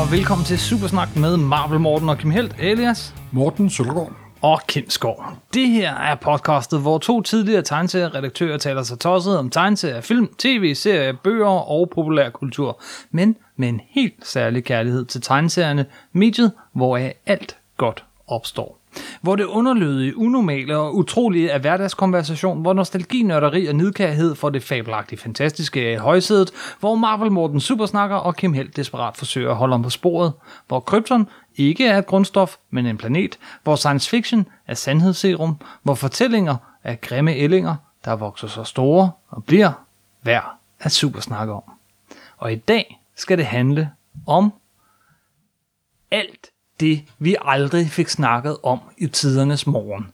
og velkommen til Supersnak med Marvel Morten og Kim Helt, alias Morten Sølgaard og Kim Skov. Det her er podcastet, hvor to tidligere tegneserieredaktører taler sig tosset om tegneserier, film, tv, serier, bøger og populærkultur, men med en helt særlig kærlighed til tegneserierne, mediet, hvoraf alt godt opstår. Hvor det underlødige, unormale og utrolige er hverdagskonversation, hvor nostalgi, nørderi og nidkærhed for det fabelagtige fantastiske er i højsædet, hvor Marvel Morten supersnakker og Kim Helt desperat forsøger at holde om på sporet, hvor krypton ikke er et grundstof, men en planet, hvor science fiction er sandhedsserum, hvor fortællinger er grimme ællinger, der vokser så store og bliver værd at supersnakke om. Og i dag skal det handle om alt det, vi aldrig fik snakket om i tidernes morgen.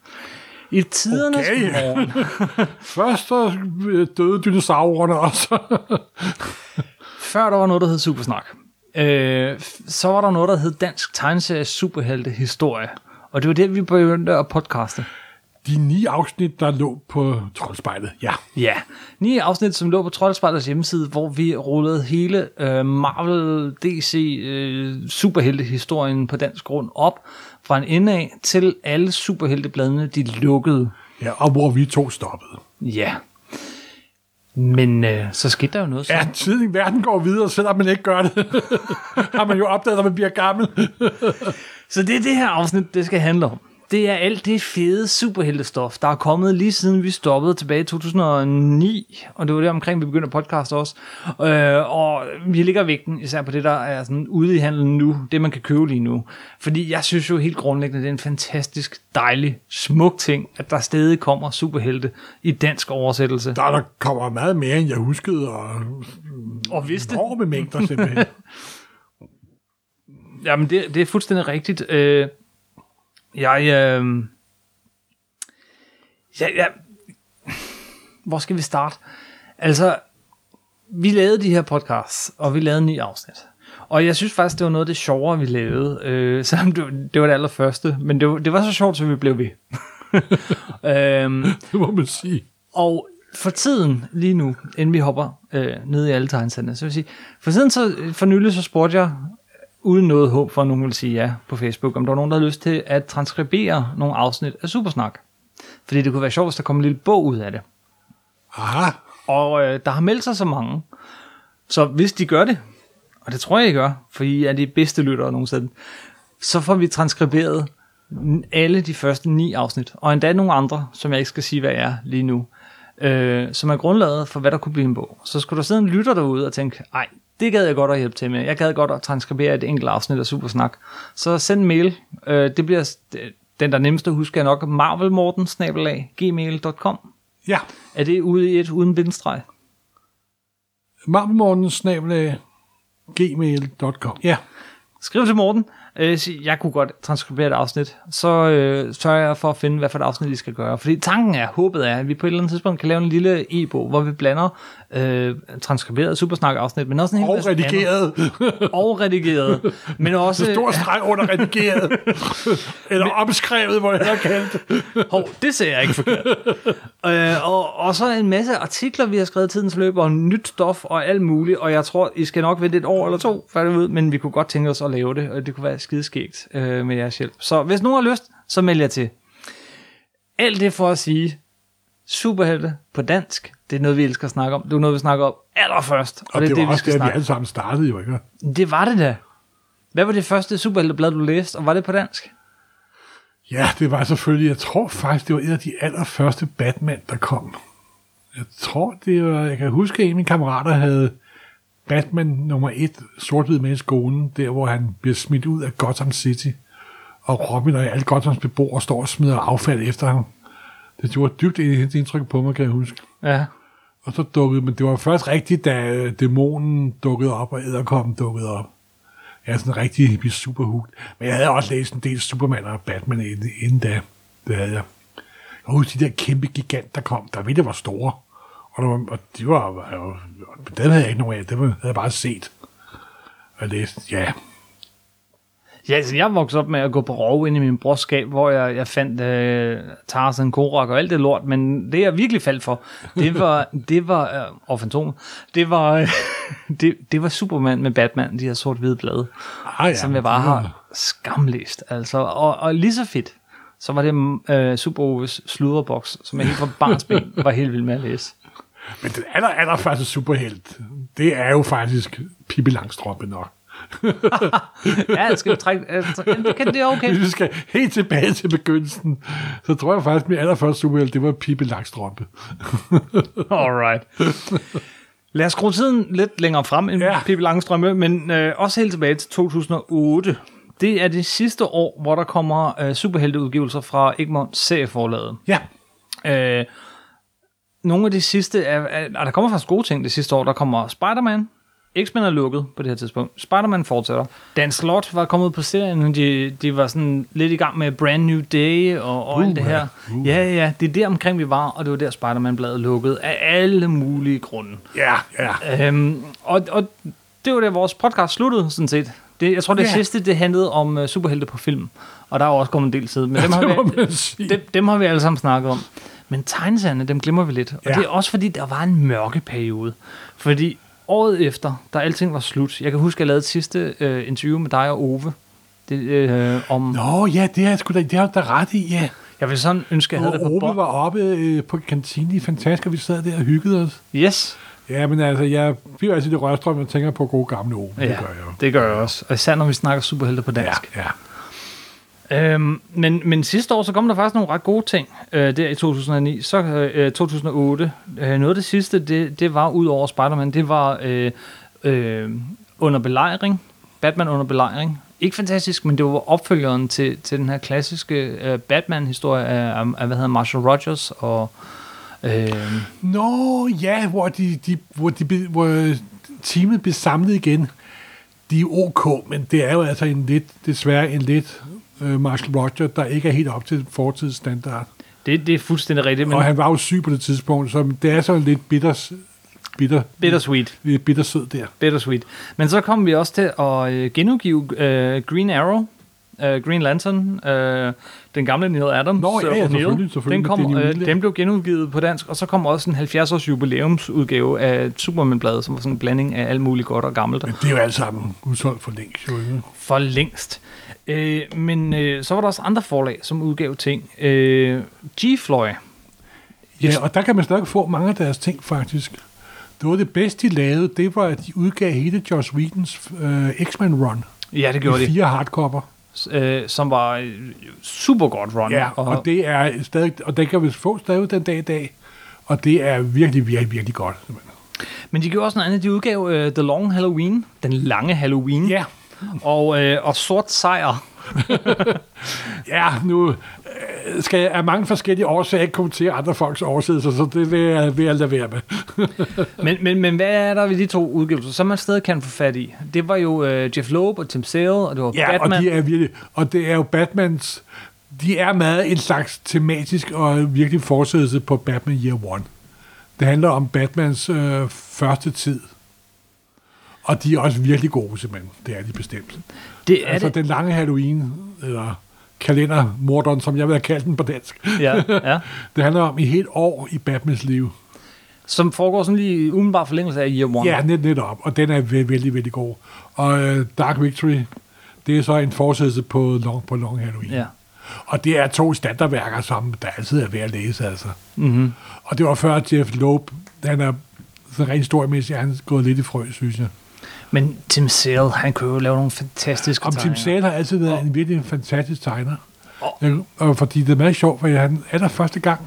I tidernes morgen. Først så døde dinosaurerne også. Før der var noget, der hed Supersnak, så var der noget, der hed Dansk Tegneserie Superhelte Historie. Og det var det, vi begyndte at podcaste. De 9 afsnit, der lå på Troldspejlet, ja. Ja, 9 afsnit, som lå på Troldspejlets hjemmeside, hvor vi rullede hele Marvel DC superheltehistorien på dansk grund op fra en ende af til alle superheltebladene, de lukkede. Ja, og hvor vi to stoppede. Ja, men så skete der jo noget. Ja, tiden i verden går videre, selvom man ikke gør det. Har man jo opdaget, når man bliver gammel. Så det er det her afsnit, det skal handle om. Det er alt det fede superheltestof, der er kommet lige siden vi stoppede tilbage i 2009, og det var der omkring, vi begyndte at podcaste også. Og vi ligger vægten især på det, der er sådan ude i handlen nu, det man kan købe lige nu. Fordi jeg synes jo helt grundlæggende, det er en fantastisk, dejlig, smuk ting, at der stadig kommer superhelte i dansk oversættelse. Der kommer meget mere, end jeg huskede, og vidste. Enorme mængder simpelthen. Jamen, det er fuldstændig rigtigt. Hvor skal vi starte? Altså, vi lavede de her podcasts, og vi lavede 9 afsnit. Og jeg synes faktisk, det var noget af det sjovere, vi lavede. Selvom det var det allerførste. Men det var så sjovt, som vi blev ved. Det må man sige. Og for tiden lige nu, inden vi hopper ned i alle tegnsendene, så vil jeg sige, for nylig spurgte jeg, uden noget håb for, at nogen vil sige ja på Facebook, om der var nogen, der havde lyst til at transkribere nogle afsnit af Supersnak. Fordi det kunne være sjovt, hvis der kom en lille bog ud af det. Aha. Og der har meldt sig så mange. Så hvis de gør det, og det tror jeg, I gør, for I er de bedste lyttere nogensinde, så får vi transkriberet alle de første 9 afsnit. Og endda nogle andre, som jeg ikke skal sige, hvad jeg er lige nu, som er grundlaget for, hvad der kunne blive en bog. Så skulle der sidde en lytter derude og tænke, ej, det gad jeg godt at hjælpe til med. Jeg gad godt at transkribere et enkelt afsnit af Supersnak. Så send mail. Det bliver den, der nemmeste husker jeg nok. marvelmorten@gmail.com. Ja. Er det ude i et uden bindestreg? marvelmorten@gmail.com. Ja. Skriv til Morten. Jeg kunne godt transkribere et afsnit. Så sørger jeg for at finde, hvad for et afsnit, I skal gøre. Fordi tanken er, håbet er, at vi på et eller andet tidspunkt kan lave en lille e-bog, hvor vi blander transkriberet Supersnak-afsnit, men også en hel masse redigeret. Og redigeret. Men også... en stor streg under redigeret. Eller opskrevet, hvor det er kaldt. Hov, det ser jeg ikke forkert. Og så en masse artikler, vi har skrevet tidens løb, og nyt stof og alt muligt. Og jeg tror, I skal nok vente et år eller 2, før det ved, men vi kunne godt tænke os at lave det, og det kunne være skideskægt med jeres hjælp. Så hvis nogen har lyst, så meld jer til. Alt det for at sige, superhelte på dansk, det er noget, vi elsker at snakke om. Det er noget, vi snakker om allerførst. Og det er det, vi skal snakke om. Vi alle sammen startede jo, ikke? Det var det da. Hvad var det første superhelteblad, du læste, og var det på dansk? Ja, det var selvfølgelig. Jeg tror faktisk, det var et af de allerførste Batman, der kom. Jeg tror, det var... Jeg kan huske, at en af mine kammerater havde Batman nummer 1, sort-hvid med i skolen, der hvor han bliver smidt ud af Gotham City, og Robin og alle Gothams beboere står og smider affald efter ham. Det gjorde dybt indtryk på mig, kan jeg huske. Ja. Og så dukkede, men det var først rigtigt, da dæmonen dukkede op, og edderkoppen dukkede op. Jeg er sådan rigtig superhugt. Men jeg havde også læst en del Superman og Batman inden da. Det havde jeg. Jeg husker de der kæmpe gigant, der kom, der ved det var store. Og det var den havde jeg ikke nogen af, det havde jeg bare set og læst, ja. Ja, altså, jeg voksede op med at gå på rov ind i min brorskab, hvor jeg fandt Tarzan, Korak og alt det lort, men det jeg virkelig faldt for, det var Superman med Batman, de her sort-hvide blade, som jeg bare har skamlæst, altså, og lige så fedt. Så var det Super-Oves sludderboks, som jeg helt fra barnsben var helt vild med at læse. Men den allerførste superhelt, det er jo faktisk Pippi Langstrømme nok. Ja, det skal jo trække... det er okay. Hvis vi skal helt tilbage til begyndelsen, så tror jeg faktisk, at min allerførste superhelt, det var Pippi Langstrømme. Alright. Lad os skrue tiden lidt længere frem end Pippi Langstrømme, men også helt tilbage til 2008. Det er det sidste år, hvor der kommer superhelteudgivelser fra Egmont serieforlaget. Ja. Nogle af de sidste... der kommer faktisk gode ting det sidste år. Der kommer Spider-Man. X-Men er lukket på det her tidspunkt. Spider-Man fortsætter. Dan Slott var kommet på serien. De var sådan lidt i gang med Brand New Day og alt det her. Ja. Det er der omkring, vi var, og det var der Spider-Man-bladet lukkede. Af alle mulige grunde. Ja. Og det var der, vores podcast sluttede, sådan set. Jeg tror, det sidste, det handlede om superhelte på film. Og der er også kommet en del side. Men dem har vi alle sammen snakket om. Men tegneserierne, dem glemmer vi lidt. Og det er også, fordi der var en mørke periode. Fordi året efter, da alting var slut. Jeg kan huske, jeg lavede et sidste interview med dig og Ove. Det har du da ret i, ja. Jeg ville sådan ønske, at jeg havde det på bånd. Ove var oppe på kantinen i Fantastisk, og vi sad der og hyggede os. Yes. Ja, men altså, jeg bliver altid i rørstrøm og tænker på gode gamle år. Ja, det gør jeg også. Og især når vi snakker superhelte på dansk. Ja. Men sidste år, så kom der faktisk nogle ret gode ting. Der i 2009, så 2008. Noget af det sidste, det var ud over Spider-Man, det var under belejring. Batman under belejring. Ikke fantastisk, men det var opfølgeren til den her klassiske Batman-historie af hvad hedder Marshall Rogers og... hvor teamet blev samlet igen. De er ok, men det er jo altså desværre en lidt Marshall Rogers, der ikke er helt op til fortidsstandard. Det er fuldstændig rigtigt. Men... Og han var jo syg på det tidspunkt, så det er sådan lidt bittersweet. Bittersød der. Bittersweet. Men så kom vi også til at genudgive Green Arrow. Green Lantern, den gamle Neil Adams. Selvfølgelig. Den blev genudgivet på dansk, og så kom også en 70-års jubilæumsudgave af Superman-bladet, som var sådan en blanding af alt muligt godt og gammelt. Men det er jo alt sammen udsolgt for længst. For længst. Men så var der også andre forlag, som udgav ting. G-Floy. Ja, og der kan man stadig få mange af deres ting, faktisk. Det var det bedste, de lavede, det var, at de udgav hele Joss Whedons X-Men Run. Ja, det gjorde de. 4 hardcover. Som var super godt run. Ja, og det er stadig, og den kan vi få stadig den dag i dag, og det er virkelig, virkelig, virkelig godt. Men de gjorde også noget andet. De udgav The Long Halloween, den lange Halloween, og Sort Sejr. Ja, nu skal jeg af mange forskellige årsager ikke kommentere andre folks oversættelser, så det vil jeg lade være med. men hvad er der ved de to udgivelser, som man stadig kan få fat i? Det var jo Jeph Loeb og Tim Sale, og det var Batman. Ja, og det er jo Batmans... De er meget en slags tematisk og virkelig fortsættelse på Batman Year One. Det handler om Batmans første tid. Og de er også virkelig gode, simpelthen. Det er de bestemt. Det er altså det. Den lange Halloween, eller kalendermorderen, som jeg vil have kaldt den på dansk. Ja. Det handler om et helt år i Batmans liv. Som foregår sådan lige udenbar forlængelse af Year One. Ja, netop. Og den er vældig, vældig god. Og Dark Victory, det er så en fortsættelse på Long Halloween. Ja. Og det er 2 standardværker, som der altid er ved at læse, altså. Mm-hmm. Og det var før Jeph Loeb, han er sådan rent historiemæssigt, han er gået lidt i frø, synes jeg. Men Tim Sale, han kunne jo lave nogle fantastiske tegninger. Tim Sale har altid været en virkelig fantastisk tegner. Fordi det er meget sjovt, for han allerførste gang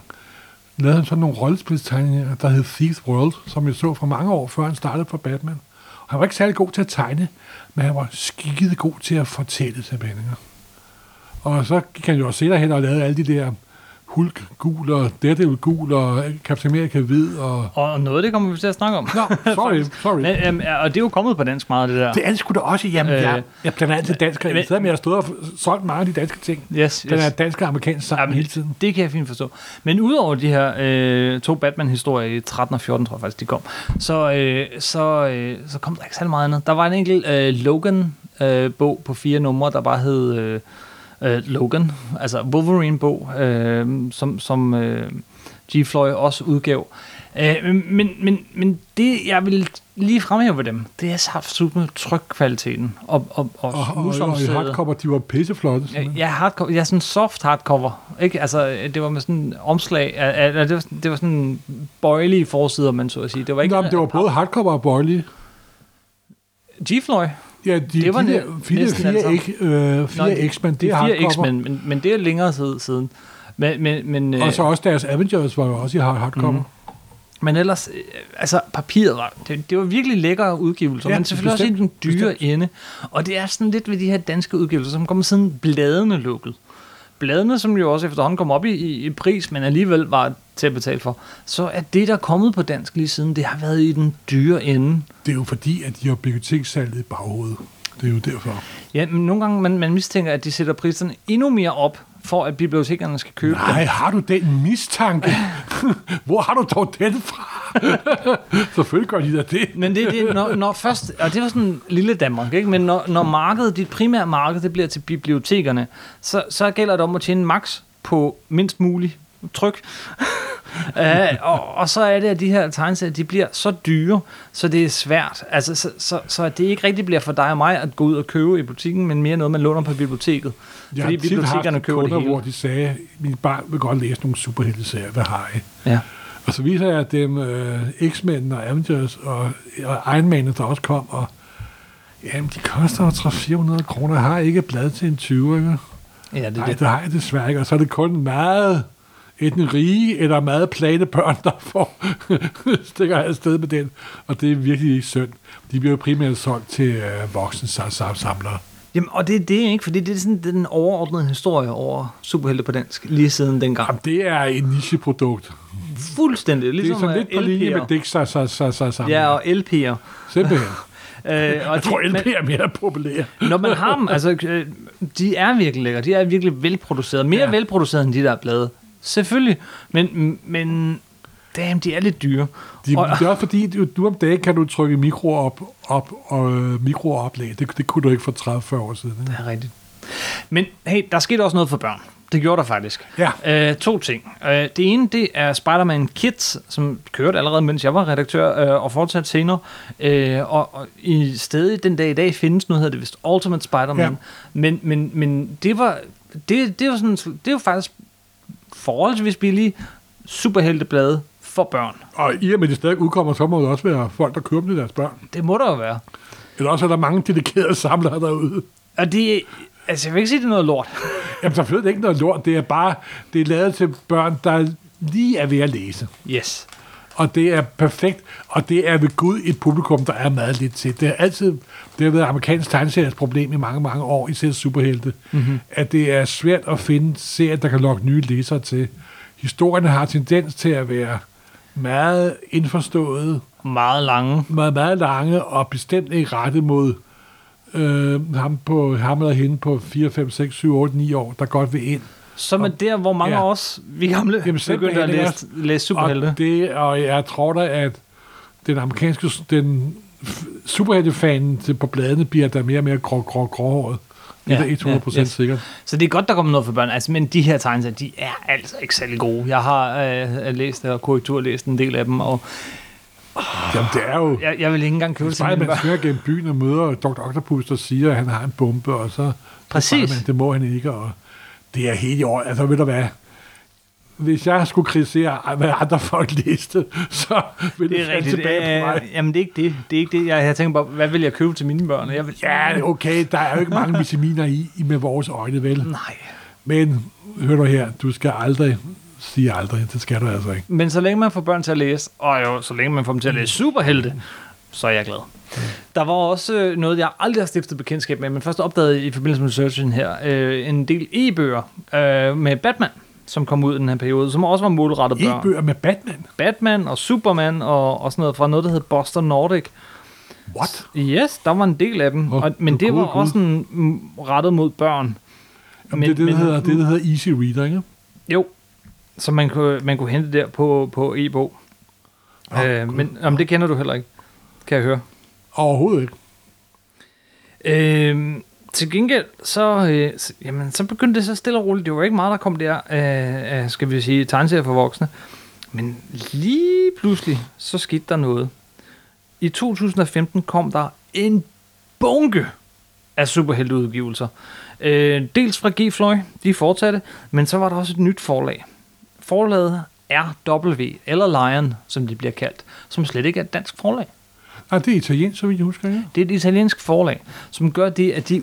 lavede han sådan nogle rollespilstegninger, der hed Thieves World, som jeg så for mange år før han startede for Batman. Og han var ikke særlig god til at tegne, men han var skikket god til at fortælle sammenhænge. Og så kan jeg jo også se derhen og lave alle de der Hulk gul og Daredevil gul og Captain America hvid og noget af det kommer vi til at snakke om. Nå, sorry. Men, og det er jo kommet på dansk meget, det der. Det er sgu da også, jamen jeg blander altid dansk, og jeg har stået og solgt mange af de danske ting. Yes. Den er dansk og amerikansk sammen hele tiden. Det kan jeg fint forstå. Men udover de her 2 Batman-historier i 13 og 14, tror jeg faktisk, de kom, så kom der ikke så meget andet. Der var en enkelt Logan bog på 4 numre, der bare hed Logan, altså Wolverine-bog, som G-Floy også udgav. Men det, jeg vil lige fremhæve ved dem, det er haft super trykkvaliteten. Og hardcover, de var pisseflotte. Ja, hardcover, ja, sådan soft hardcover. Ikke? Altså, det var med sådan omslag, det var sådan bøjelige forsider, man så at sige. Det var ikke. Nå, men det var både hardcover og bøjelige. G-Floy? Ja, det var de fire X-Men, det er hardcover. X-Men, men det er længere siden. Og så også deres Avengers var jo også i hardcover. Mm-hmm. Men ellers, altså papiret var, det var virkelig lækkere udgivelser, ja, men selvfølgelig også i den dyre ende. Og det er sådan lidt ved de her danske udgivelser, som kommer siden bladene lukket. Bladene, som jo også efterhånden kom op i pris, men alligevel var til at betale for. Så er det, der er kommet på dansk lige siden, det har været i den dyre ende. Det er jo fordi, at de har bibliotekssalget i baghovedet. Det er jo derfor. Ja, men nogle gange, man mistænker, at de sætter priserne endnu mere op, for at bibliotekerne skal købe. Nej, har du den mistanke? Hvor har du dog den fra? Selvfølgelig gør de da det. Men det når først, og det var sådan en lille Danmark, ikke? Men når markedet, dit primære marked, det bliver til bibliotekerne, så gælder det om at tjene max på mindst muligt tryk. Og så er det, at de her tegneserier, de bliver så dyre, så det er svært. Altså, så det ikke rigtig bliver for dig og mig at gå ud og købe i butikken, men mere noget, man låner på biblioteket. Jeg fordi bibliotekerne køber kunder, det hele. Hvor de sagde, min barn vil godt læse nogle superhelteserier, hvad har I? Ja. Og så viser jeg dem X-Men og Avengers og Iron Man, der også kom, og jamen, de koster jo 300-400 kroner, jeg har ikke et blad til en 20, ikke? Ja, det har jeg desværre ikke, og så er det kun meget enten rige eller meget plane børn, der får stikker afsted med den. Og det er virkelig synd. De bliver jo primært solgt til voksne samlere. Jamen, og det er det, ikke? Fordi det er sådan den overordnede historie over superhelte på dansk, lige siden dengang. Jamen, det er et nicheprodukt. Fuldstændig. Ligesom det er sådan lidt på linje med dæk. Ja, og LP'er. Simpelthen. Jeg tror, LP'er er mere populære. Når man har dem, altså, de er virkelig lækre. De er virkelig velproduceret. Mere velproduceret, end de der er blade. Selvfølgelig, men damn, de er lidt dyre. Det er fordi, du om dagen kan du trykke mikroer op og mikrooplæg. Det kunne du ikke for 30-40 år siden. Ikke? Det er rigtigt. Men hey, der skete også noget for børn. Det gjorde der faktisk. Ja. 2 ting. Det ene, det er Spider-Man Kids, som kørte allerede, mens jeg var redaktør, og fortsat senere. Og i stedet den dag i dag findes, nu hedder det vist Ultimate Spider-Man. Ja. Men det var faktisk forholdsvis billige superhelteblade for børn. Og i og med det stadig udkommer, så må det også være folk, der køber det deres børn. Det må der jo være. Eller også er der mange dedikerede samlere derude. Og det, altså jeg vil ikke sige, det er noget lort. Jamen selvfølgelig er det ikke noget lort, det er bare, det er lavet til børn, der lige er ved at læse. Yes. Og det er perfekt, og det er ved Gud et publikum, der er meget lidt til. Det har været amerikansk tegneseries problem i mange, mange år, især superhelte, at det er svært at finde serier, der kan lokke nye læsere til. Historien har tendens til at være meget indforstået, meget lange, og bestemt ikke rettet mod ham eller hende på 4, 5, 6, 7, 8, 9 år, der godt vil ind. Som er der, hvor mange af os, vi gamle, begyndte at læse superhelte. Og jeg tror da, at den amerikanske superheltefanen på bladene bliver der mere og mere gråhåret. Det er 100% sikkert. Så det er godt, der kommer noget for børn. Altså, men de her tegnelser, de er altså ikke særlig gode. Jeg har læst og korrekturlæst en del af dem, og jamen, det er jo. Jeg vil ikke engang købe til mine børn. Man kører gennem byen og møder Dr. Octopus, der siger, at han har en bombe, og så præcis. Det må han ikke, og det er helt i år. Altså, ved du hvad? Hvis jeg skulle kritisere, hvad andre folk læste, så ville det falde tilbage på mig. Jamen, det er ikke det. Jeg tænker bare, hvad vil jeg købe til mine børn? Ja, okay. Der er jo ikke mange vitaminer i med vores øjne, vel? Nej. Men, hør du her, du skal aldrig sige aldrig. Det skal du altså ikke. Men så længe man får børn til at læse, og jo, så længe man får dem til at læse superhelte, så er jeg glad. Der var også noget, jeg aldrig har stiftet bekendtskab med, men først opdagede i forbindelse med researchen her, en del e-bøger med Batman, som kom ud i den her periode, som også var målrettet børn. E-bøger med Batman? Batman og Superman og sådan noget, fra noget, der hed Boston Nordic. What? Yes, der var en del af dem, men det var også en rettet mod børn. Jamen, men, det hedder Easy Reader, ikke? Jo, så man kunne hente der på e-bog. Men det kender du heller ikke, kan jeg høre. Overhovedet ikke. Til gengæld, så begyndte det så stille og roligt. Det var ikke meget, der kom der, skal vi sige, tegneserier for voksne. Men lige pludselig, så skete der noget. I 2015 kom der en bunke af superhelteudgivelser. Dels fra G-Floy, de fortsatte, men så var der også et nyt forlag. Forlaget RW, eller Lion, som de bliver kaldt, som slet ikke er et dansk forlag. Ah, det er italiensk, så vidt jeg husker, ja. Det er et italiensk forlag, som gør det, at de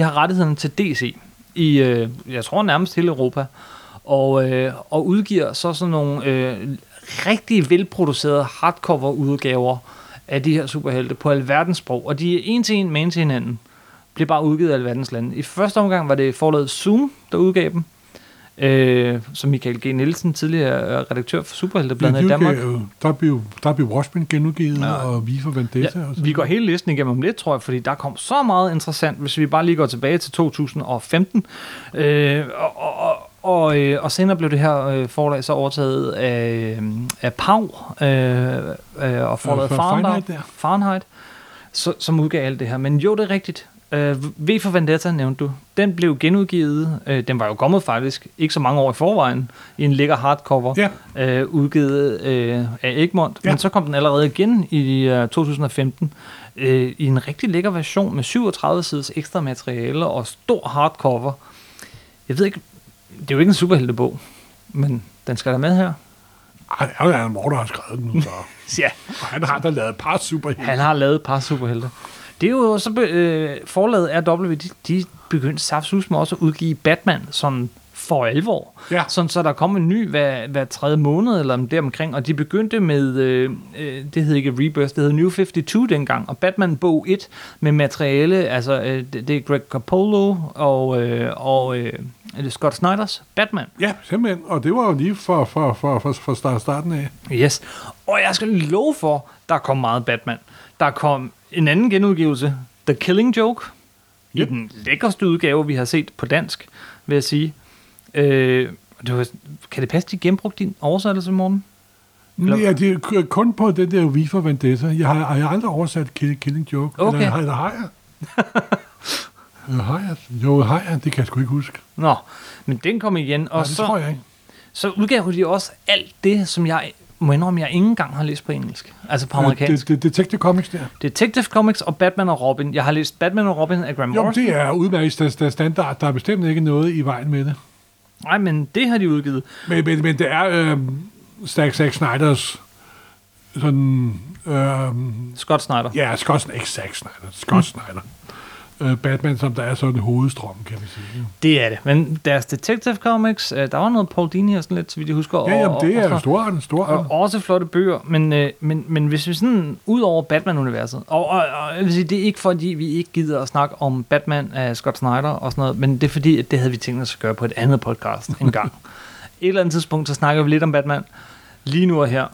har rettighederne til DC i, jeg tror nærmest hele Europa, og udgiver så sådan nogle rigtig velproducerede hardcover-udgaver af de her superhelte på alverdens sprog, og de er en til en med en til hinanden, bliver bare udgivet af alverdens lande. I første omgang var det forlaget Zoom, der udgav dem, som Michael G. Nielsen, tidligere redaktør for Superheltebladet i Danmark. Der blev Watchmen genudgivet, ja. Og V for Vendetta. Ja, vi går hele listen igennem om lidt, tror jeg, fordi der kom så meget interessant, hvis vi bare lige går tilbage til 2015. Og senere blev det her forlag så overtaget af Pau og forlaget Fahrenheit, som udgav alt det her. Men jo, det er rigtigt. V for Vendetta nævnte du. Den blev genudgivet. Den var jo kommet faktisk ikke så mange år i forvejen i en lækker hardcover, ja. Udgivet af Egmont, ja. Men så kom den allerede igen i 2015 i en rigtig lækker version med 37 sides ekstra materiale og stor hardcover. Jeg ved ikke, det er jo ikke en superheltebog, men den skal der med her. Ej, det er jo Grant Morrison, der har skrevet den nu, så. Ja. Og han har da lavet et par superhelte. Det er jo så forlaget RW, de begyndte saftsus med også at udgive Batman sådan for alvor. Ja. Sådan, så der kom en ny hver tredje måned eller deromkring, og de begyndte med, det hed ikke Rebirth, det hed New 52 dengang, og Batman bog 1 med materiale, altså det er Greg Capullo og Scott Snyders Batman. Ja, simpelthen, og det var jo lige for starten af. Yes, og jeg skal love for, der kom meget Batman. Der kom en anden genudgivelse, The Killing Joke, yep. I den lækkerste udgave, vi har set på dansk, vil jeg sige. Kan det passe, de genbrugte din oversættelse, Morten? Ja, det er kun på den der V for Vendetta. Jeg har aldrig oversat Killing Joke. Okay. Eller har jeg? Jo, har jeg. Det kan jeg sgu ikke huske. Nå, men den kom igen. Og nej, det så, tror jeg ikke. Så udgav de også alt det, som jeg må indrømme, jeg ikke engang har læst på engelsk. Altså på amerikansk. Det er Detective Comics, der. Detective Comics og Batman og Robin. Jeg har læst Batman og Robin af Grant Morrison. Jo, det er udmærket standard. Der er bestemt ikke noget i vejen med det. Nej, men det har de udgivet. Men det er Zack Snyders sådan... Scott Snyder. Ja, ikke Zack Snyder. Scott Snyder. Batman, som der er sådan en hovedstrøm, kan vi sige. Det er det. Men deres Detective Comics, der var noget Paul Dini og sådan lidt, så vidt jeg husker. Ja, jamen, det er stor. Og også flotte bøger, men hvis vi sådan, ud over Batman-universet, og jeg vil sige, det er ikke fordi, vi ikke gider at snakke om Batman af Scott Snyder og sådan noget, men det er fordi, at det havde vi tænkt os at gøre på et andet podcast en gang. Et eller andet tidspunkt, så snakker vi lidt om Batman. Lige nu og her,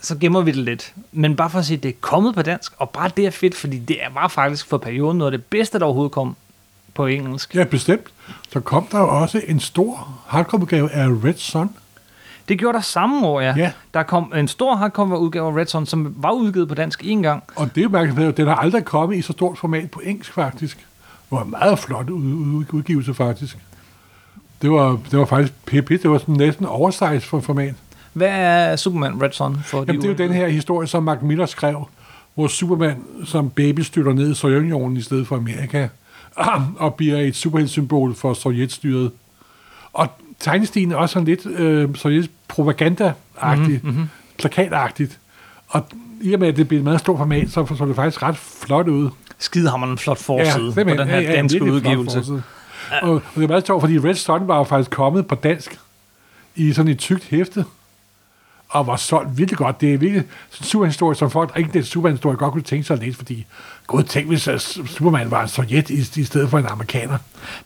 så gemmer vi det lidt. Men bare for at sige, at det er kommet på dansk, og bare det er fedt, fordi det var faktisk for perioden noget af det bedste, der overhovedet kom på engelsk. Ja, bestemt. Så kom der også en stor hardcoverudgave af Red Son. Det gjorde der samme år, ja. Yeah. Der kom en stor hardcoverudgave af Red Son, som var udgivet på dansk én gang. Og det er jo mærkeligt, den har aldrig kommet i så stort format på engelsk, faktisk. Det var en meget flot udgivelse, faktisk. Det var faktisk pippi, det var sådan næsten oversize for format. Hvad er Superman Red Son for? Jamen, det er jo den her historie, som Mark Miller skrev, hvor Superman som baby styrter ned i Sovjetunionen i stedet for Amerika, og bliver et superheltsymbol for sovjetstyret. Og tegnestilen er også sådan lidt sovjetisk propaganda-agtigt, plakatagtigt. Og i og med, at det bliver et meget stort format, så får det faktisk ret flot ud. Skidehammerende flot forside, ja, på den her danske udgivelse. Og det er meget sjovt, fordi Red Son var jo faktisk kommet på dansk i sådan et tykt hæfte, og var solgt virkelig godt. Det er virkelig sådan en superhistorie, som folk, der ikke er en superhistorie, godt kunne tænke sig at læse, fordi god tænk, hvis Superman var en sovjet i stedet for en amerikaner.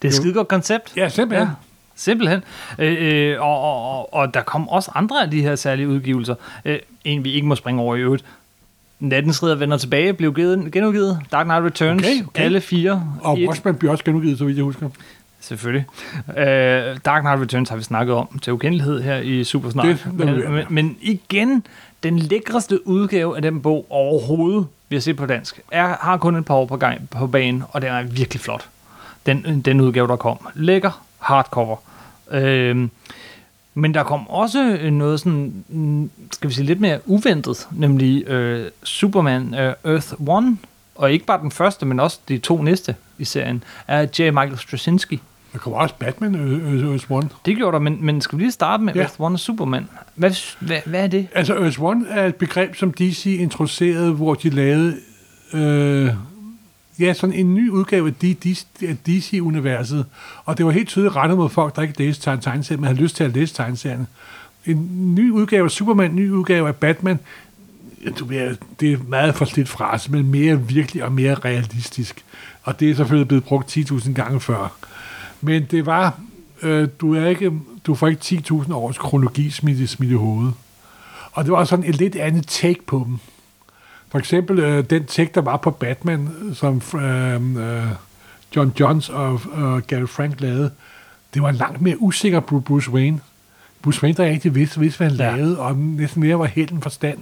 Det er et skide godt koncept. Ja, simpelthen. Ja. Simpelthen. Og der kom også andre af de her særlige udgivelser. En, vi ikke må springe over i øvrigt. Nattens Ridder vender tilbage, blev genudgivet. Dark Knight Returns, okay. Alle 4. Og Watchmen blev også genudgivet, så vidt jeg husker. Selvfølgelig. Dark Knight Returns har vi snakket om til ukendelighed her i Supersnak. Men igen, den lækreste udgave af den bog overhovedet, vi har set på dansk, har kun et par år på banen, og den er virkelig flot. Den udgave, der kom. Lækker, hardcover. Men der kom også noget sådan, skal vi sige, lidt mere uventet, nemlig Superman Earth 1, og ikke bare den første, men også de to næste i serien, er J. Michael Straczynski. Der kom også Batman Earth 1. Det gjorde der, men skal vi lige starte med Earth 1 og Superman? Hvad er det? Altså Earth 1 er et begreb, som DC introducerede, hvor de lavede sådan en ny udgave af DC-universet, og det var helt tydeligt rettet mod folk, der ikke læste tegneserien, men havde lyst til at læse tegneserien. En ny udgave af Superman, en ny udgave af Batman, det er meget forslidt frase, men mere virkelig og mere realistisk. Og det er selvfølgelig blevet brugt 10.000 gange før. Men det var, du får ikke 10.000 års kronologi smidt i hovedet. Og det var sådan et lidt andet take på dem. For eksempel den take, der var på Batman, som John Johns og Gary Frank lavede, det var langt mere usikker på Bruce Wayne. Bruce Wayne, der ikke vidste, hvad han lavede, og næsten mere var helt en forstand.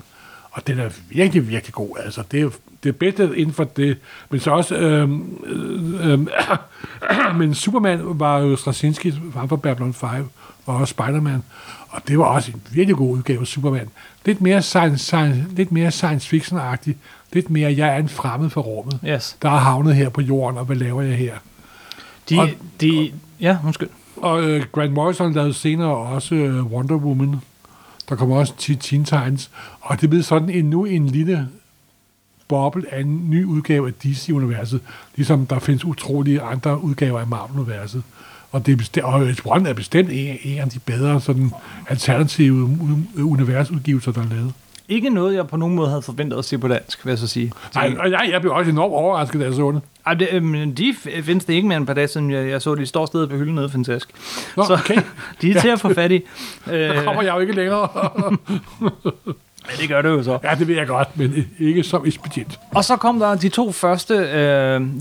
Og den er virkelig, virkelig god. Altså, det er det bedste inden for det. Men så også... men Superman var jo Straczynski, han var Babylon 5, og også Spider-Man. Og det var også en virkelig god udgave af Superman. Lidt mere science fiction-agtig. Lidt mere, jeg er en fremmed for rummet. Yes. Der er havnet her på jorden, og hvad laver jeg her? Og Grant Morrison lavede senere også Wonder Woman. Der kommer også Teen Titans. Og det blev sådan endnu en lille boble af en ny udgave af DC-universet. Ligesom der findes utrolige andre udgaver af Marvel-universet. Og H1 er bestemt en af de bedre sådan alternative universudgivelser, der er lavet. Ikke noget, jeg på nogen måde havde forventet at se på dansk, vil jeg så sige. Nej, og jeg blev også enormt overrasket, da jeg så det. Ej, de findes det ikke mere end et par dage siden, jeg så de står stedet på hylden nede, fantastisk. Nå, så okay. De er til at få fat i. Der kommer jeg jo ikke længere. Men det gør det jo så. Ja, det ved jeg godt, men ikke som ekspedient. Og så kom der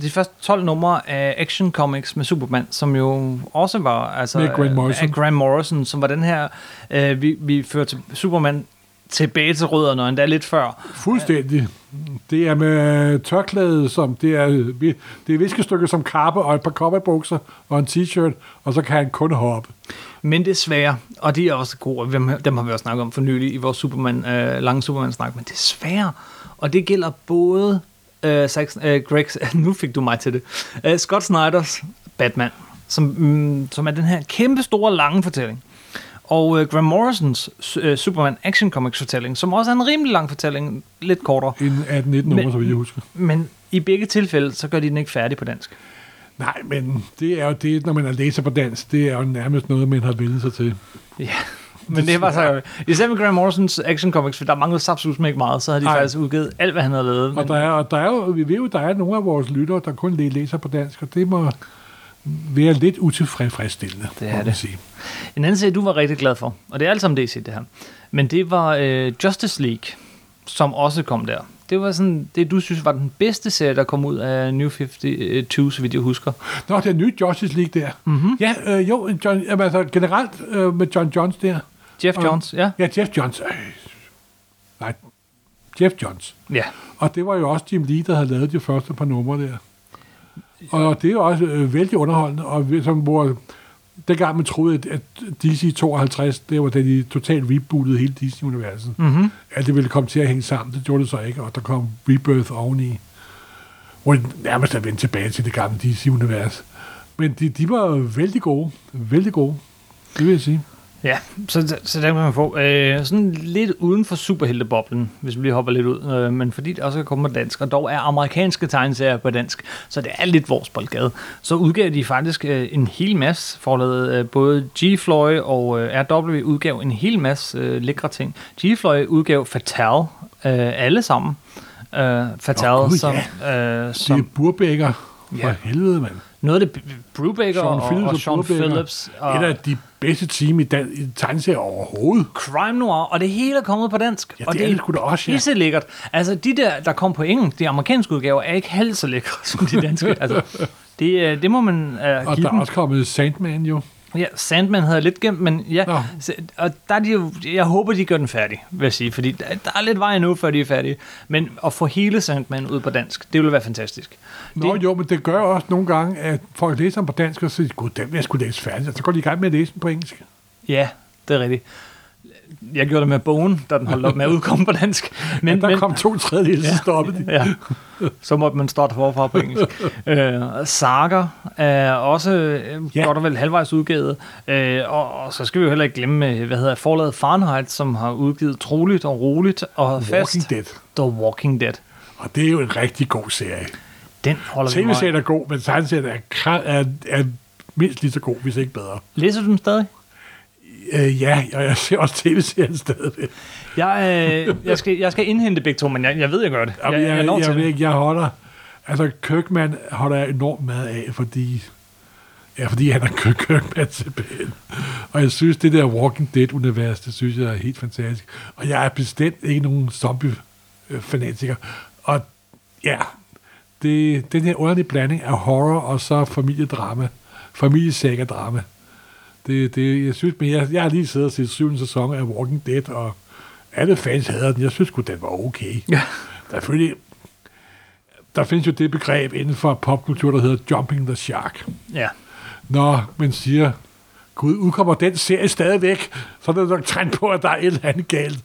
de første 12 numre af Action Comics med Superman, som jo også var... Altså, med Grant Morrison, som var den her... vi førte Superman tilbage til rødderne, og endda lidt før. Fuldstændig. Det er med tørklæde, som det er viskestykke som kappe, og et par cowboybukser og en t-shirt, og så kan han kun hoppe. Men desværre, og de er også gode, dem har vi også snakket om for nylig i vores lange Superman-snak, men desværre, og det gælder både nu fik du mig til det, Scott Snyders Batman, som er den her kæmpe store lange fortælling, og Grant Morrisons Superman Action Comics fortælling, som også er en rimelig lang fortælling, lidt kortere. 18-19 nummer, så vil jeg huske. Men i begge tilfælde, så gør de den ikke færdig på dansk. Nej, men det er jo det, når man er læser på dansk, det er jo nærmest noget, man har vendt sig til. Ja, men det var så jo... Især med Grant Morrisons Action Comics, for der manglede sapsus med ikke meget, så har de faktisk udgivet alt, hvad han havde lavet. Men... Og der er jo, vi ved jo, der er nogle af vores lyttere, der kun læser på dansk, og det må... være lidt utilfredsstillende. Det er det. Sige. En anden serie, du var rigtig glad for, og det er alt sammen DC, det her, men det var Justice League, som også kom der. Det var sådan, det du synes var den bedste serie, der kom ud af New 52, så vidt jeg husker. Nå, det er nye Justice League der. Mm-hmm. Ja, med John Johns der. Jeph Johns. Ja. Og det var jo også Jim Lee, der havde lavet de første par numre der. Og det er også vældig underholdende, og hvor dengang man troede, at DC 52, det var da de totalt rebootede hele DC-universet. Mm-hmm. At det ville komme til at hænge sammen, det gjorde det så ikke, og der kom Rebirth oveni, hvor de nærmest er vendt tilbage til det gamle DC-univers. Men de var vældig gode, vældig gode, det vil jeg sige. Ja, så der kan man få sådan lidt uden for superhelteboblen, hvis vi lige hopper lidt ud, men fordi det også kan komme på dansk, og dog er amerikanske tegneserier på dansk, så det er lidt vores boldgade. Så udgav de faktisk en hel masse forlaget, både G-Floy og RW udgav en hel masse lækre ting. G-Floy udgav Fatale, alle sammen. Fatale, som... Det er Burbaker for helvede, mand. Noget af det, Brubaker og Sean Phillips. Et af de bedste team i tegneserier overhovedet. Crime Noir, og det hele er kommet på dansk. Ja, og det er også, pisse lækkert. Altså, de der kom på engelsk, de amerikanske udgaver, er ikke halvt så lækre som de danske. Altså, Det må man give. Og der er også kommet Sandman jo. Ja, Sandman havde lidt gemt, men ja. Og der er de jo, jeg håber, de gør den færdig, vil jeg sige. Fordi der er lidt vej endnu, før de er færdige. Men at få hele Sandman ud på dansk, det ville være fantastisk. Nå det, jo, men det gør også nogle gange, at folk læser på dansk, og siger, gud, den vil jeg skulle læse færdig. Og så går de i gang med at læse den på engelsk. Ja, det er rigtigt. Jeg gjorde det med bogen, da den holdt op med at udkomme på dansk. Men ja, der kom 2/3, så stoppede de. Ja. Så måtte man starte forfra på engelsk. Saga er også godt og vel halvvejs udgivet. Og så skal vi jo heller ikke glemme, hvad hedder forlaget Fahrenheit, som har udgivet Troligt og Roligt og Fast. The Walking Dead. Og det er jo en rigtig god serie. Den holder vi meget. TV-serien er god, men tegneserien er mindst lige så god, hvis ikke bedre. Læser du den stadig? Ja, og jeg ser også tv-serien stadigvæk. Jeg skal indhente begge to, men jeg ved, jeg gør det. Jeg holder... Altså, Kirkman holder jeg enormt meget af, fordi han har Kirkman tilbage. Og jeg synes, det der Walking Dead-univers, det synes jeg er helt fantastisk. Og jeg er bestemt ikke nogen zombie-fanatiker. Og ja, den her underlige blanding af horror og så familiedrama, familiesaga-drama. Jeg synes, men jeg har lige siddet og set 7. sæson af Walking Dead, og alle fans hader den. Jeg synes sgu, den var okay. Ja. Der findes jo det begreb inden for popkultur, der hedder Jumping the Shark. Ja. Når man siger, gud, udkommer den serie stadigvæk, så er der nok tegn på, at der er et eller andet galt.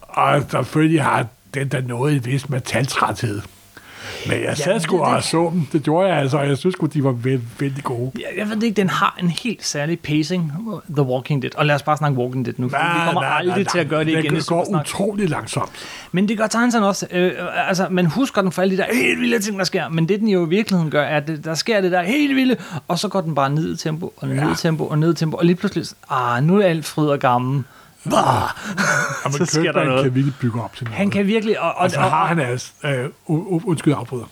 Og selvfølgelig har den der noget i vist med taltræthed. Men jeg sad sgu og så dem. Det gjorde jeg altså, og jeg synes sgu, de var vældig gode. Jeg ved ikke, den har en helt særlig pacing, The Walking Dead. Og lad os bare snakke Walking Dead nu, for vi kommer aldrig til at gøre det igen. Den går utrolig langsomt. Men det gør tegneren også. Altså, man husker den for alle de der helt vilde ting, der sker. Men det, den jo i virkeligheden gør, er, at der sker det der helt vilde, og så går den bare ned i tempo, og ned i tempo, og ned i tempo. Og lige pludselig, nu er alt fryd og gammel. Så sker der noget. Han kan virkelig bygge op til noget. Han kan virkelig... Og så har han altså... undskyld, afbryder.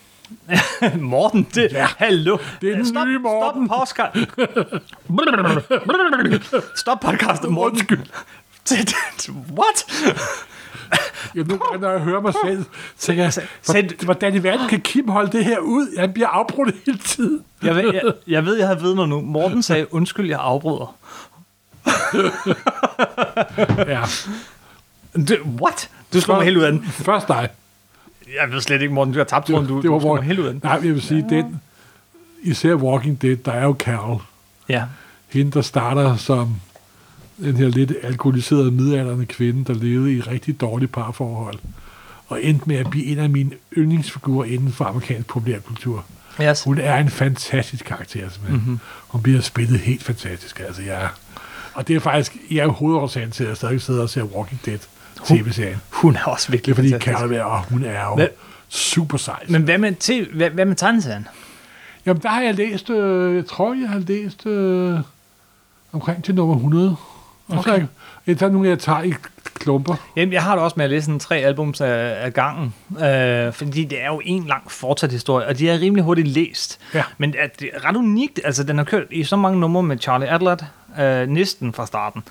Morten, det... Ja. Hallo. Det er den nye Morten. Stop podcasten, Morten. Undskyld. What? Når jeg hører mig selv, tænker jeg, hvordan i verden kan Kim holde det her ud? Han bliver afbrudt hele tiden. Jeg havde ved noget nu. Morten sagde, undskyld, jeg afbryder. Ja. What? Du slår mig helt ud af den. Først dig. Jeg ved slet ikke, Morten, du har tabt rundt. Du slår mig helt ud af den. Nej, jeg vil sige, den, især Walking Dead, der er jo Carol. Ja. Hende, der starter som den her lidt alkoholiserede midaldrende kvinde, der levede i rigtig dårlige parforhold, og endte med at blive en af mine yndlingsfigurer inden for amerikansk populærkultur. Yes. Hun er en fantastisk karakter, simpelthen. Mm-hmm. Hun bliver spillet helt fantastisk. Altså, og det er faktisk, jeg er hovedårsagen til, at jeg stadig sidder og ser Walking Dead tv-serien. Hun er også virkelig fantastisk. Det er fordi, Carol, hun er jo super sej. Men hvad med tegneserien? Jamen, der har jeg læst, jeg tror, jeg har læst omkring til nummer 100. Og okay. Jeg tager nogle, jeg tager i klumper. Jamen, jeg har det også med at læse sådan 3 albums af gangen. Fordi det er jo en lang fortsat historie, og de er rimelig hurtigt læst. Ja. Men det er ret unikt. Altså, den har kørt i så mange numre med Charlie Adlert, næsten fra starten,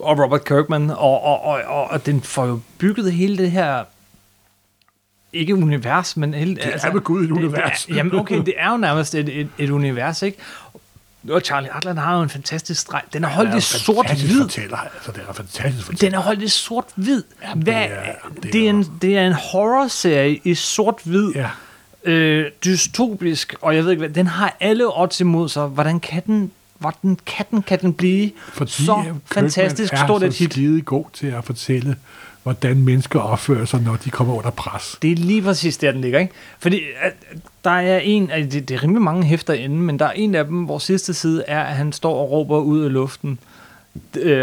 og Robert Kirkman, og den får jo bygget hele det her, ikke univers, men hele, det er altså, med Gud et univers. Jamen okay, det er jo nærmest et univers, ikke? Og Charlie Adler har jo en fantastisk streg. Den er holdt i sort-hvid. Altså, den er fantastisk fortæller. Den er holdt i sort-hvid. Det er en horror-serie i sort-hvid. Ja. Dystopisk, og jeg ved ikke hvad. Den har alle odds imod sig. Hvordan kan den blive fordi så fantastisk stort et hit? Fordi Kirkman er så god til at fortælle, hvordan mennesker opfører sig, når de kommer under pres. Det er lige præcis der, den ligger, ikke? Fordi der er en, det er rimelig mange hæfter inde, men der er en af dem, hvor sidste side er, at han står og råber ud af luften,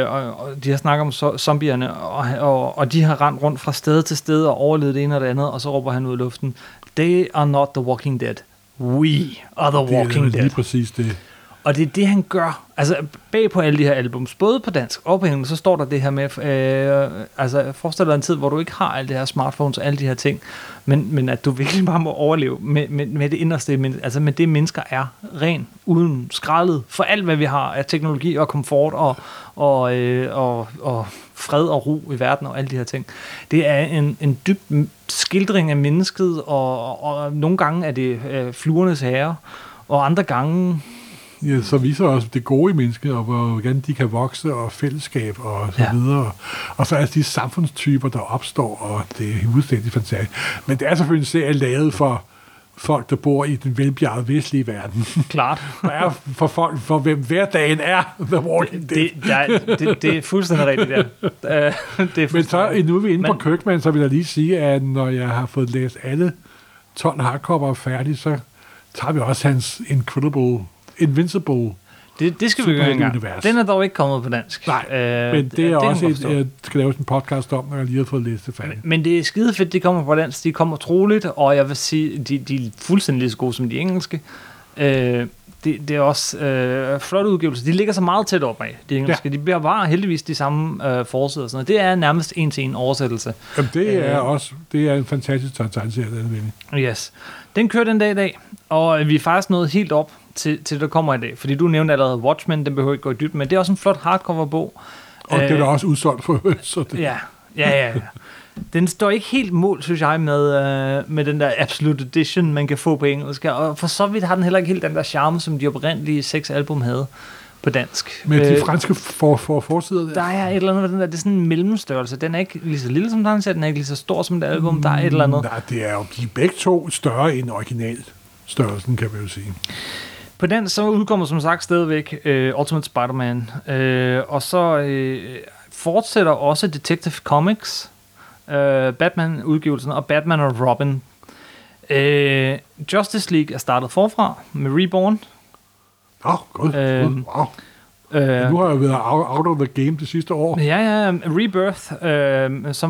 og de har snakket om zombierne, og de har rendt rundt fra sted til sted og overlevet det ene og det andet, og så råber han ud af luften, "They are not the walking dead. We are the walking dead." Det er lige præcis det. Og det er det, han gør. Altså, bag på alle de her albums, både på dansk og på engelsk, så står der det her med, altså, forestil dig en tid, hvor du ikke har alle de her smartphones og alle de her ting, men at du virkelig bare må overleve med det inderste, altså med det, mennesker er, ren, uden, skrællet, for alt, hvad vi har af teknologi og komfort og fred og ro i verden og alle de her ting. Det er en dyb skildring af mennesket, og nogle gange er det fluernes herre, og andre gange... Ja, så viser også det gode i mennesket, og hvordan de kan vokse, og fællesskab, og så videre. Og så er altså de samfundstyper, der opstår, og det er udstændigt fantastisk. Men det er selvfølgelig en serie lavet for folk, der bor i den velbjergede vestlige verden. Klart. Der er for folk, for hvem hverdagen er The Walking Dead. Det er fuldstændig rigtigt, ja. Men så, nu er vi inde på Kirkman, så vil jeg lige sige, at når jeg har fået læst alle 12 hardcover færdigt, så tager vi også hans Invincible. Det skal vi gøre engang. Univers. Den er dog ikke kommet på dansk. Nej, men det er også et, jeg skal lave en podcast om, når jeg lige har fået læst det færdigt. Men det er skide fedt, de kommer på dansk. De kommer troligt, og jeg vil sige, de er fuldstændig lige så gode som de engelske. Det er også flot udgivelse. De ligger så meget tæt op af, de engelske. Ja. De bevarer heldigvis de samme forsider og sådan noget. Det er nærmest en-til-en oversættelse. Jamen, det er også det er en fantastisk tegneserie, den er. Yes. Den kører den dag i dag, og vi er faktisk nået helt op til der kommer i dag. Fordi du nævnte allerede Watchmen, den behøver ikke gå i dybden, men det er også en flot hardcover-bog. Og det er også udsolgt for så det. Ja. Den står ikke helt mål, synes jeg, med den der Absolute Edition, man kan få på engelsk. Og for så vidt har den heller ikke helt den der charme, som de oprindelige 6 album havde på dansk. Med de franske forsider der? Der er et eller andet med den der, det er sådan en mellemstørrelse. Den er ikke lige så lille som den, den er ikke lige så stor som det album, der er et eller andet. Nej, det er jo de begge to større end originalstørrelsen, kan man jo sige. På den så udkommer som sagt stadigvæk Ultimate Spider-Man, og så fortsætter også Detective Comics, Batman-udgivelsen og Batman og Robin. Justice League er startet forfra med Reborn. Åh, godt. Wow. Nu har jeg været out of the game det sidste år. Ja, Rebirth,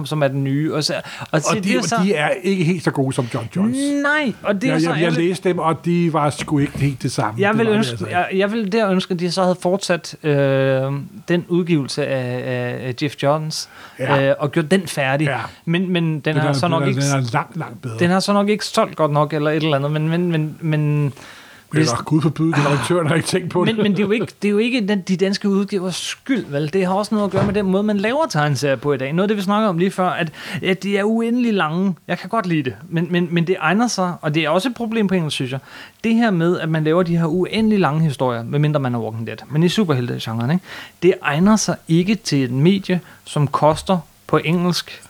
som er den nye. De er ikke helt så gode som John Jones. Nej, og det er så... Jeg læste dem, og de var sgu ikke helt det samme. Jeg ville ønske, at de så havde fortsat den udgivelse af Jeff Johns, og gjort den færdig. Ja. Men den har så nok ikke... Den er langt bedre. Den har så nok ikke solgt godt nok, eller et eller andet, men eller gud forbyde, den redaktøren har ikke tænkt på det. Men det er jo ikke de danske udgivers skyld, vel? Det har også noget at gøre med den måde, man laver tegneserier på i dag. Noget af det, vi snakker om lige før, at de er uendelig lange. Jeg kan godt lide det, men det egner sig, og det er også et problem på engelsk, synes jeg. Det her med, at man laver de her uendelig lange historier, medmindre man er Walking Dead, men i superheltegenren, ikke? Det egner sig ikke til et medie, som koster på engelsk...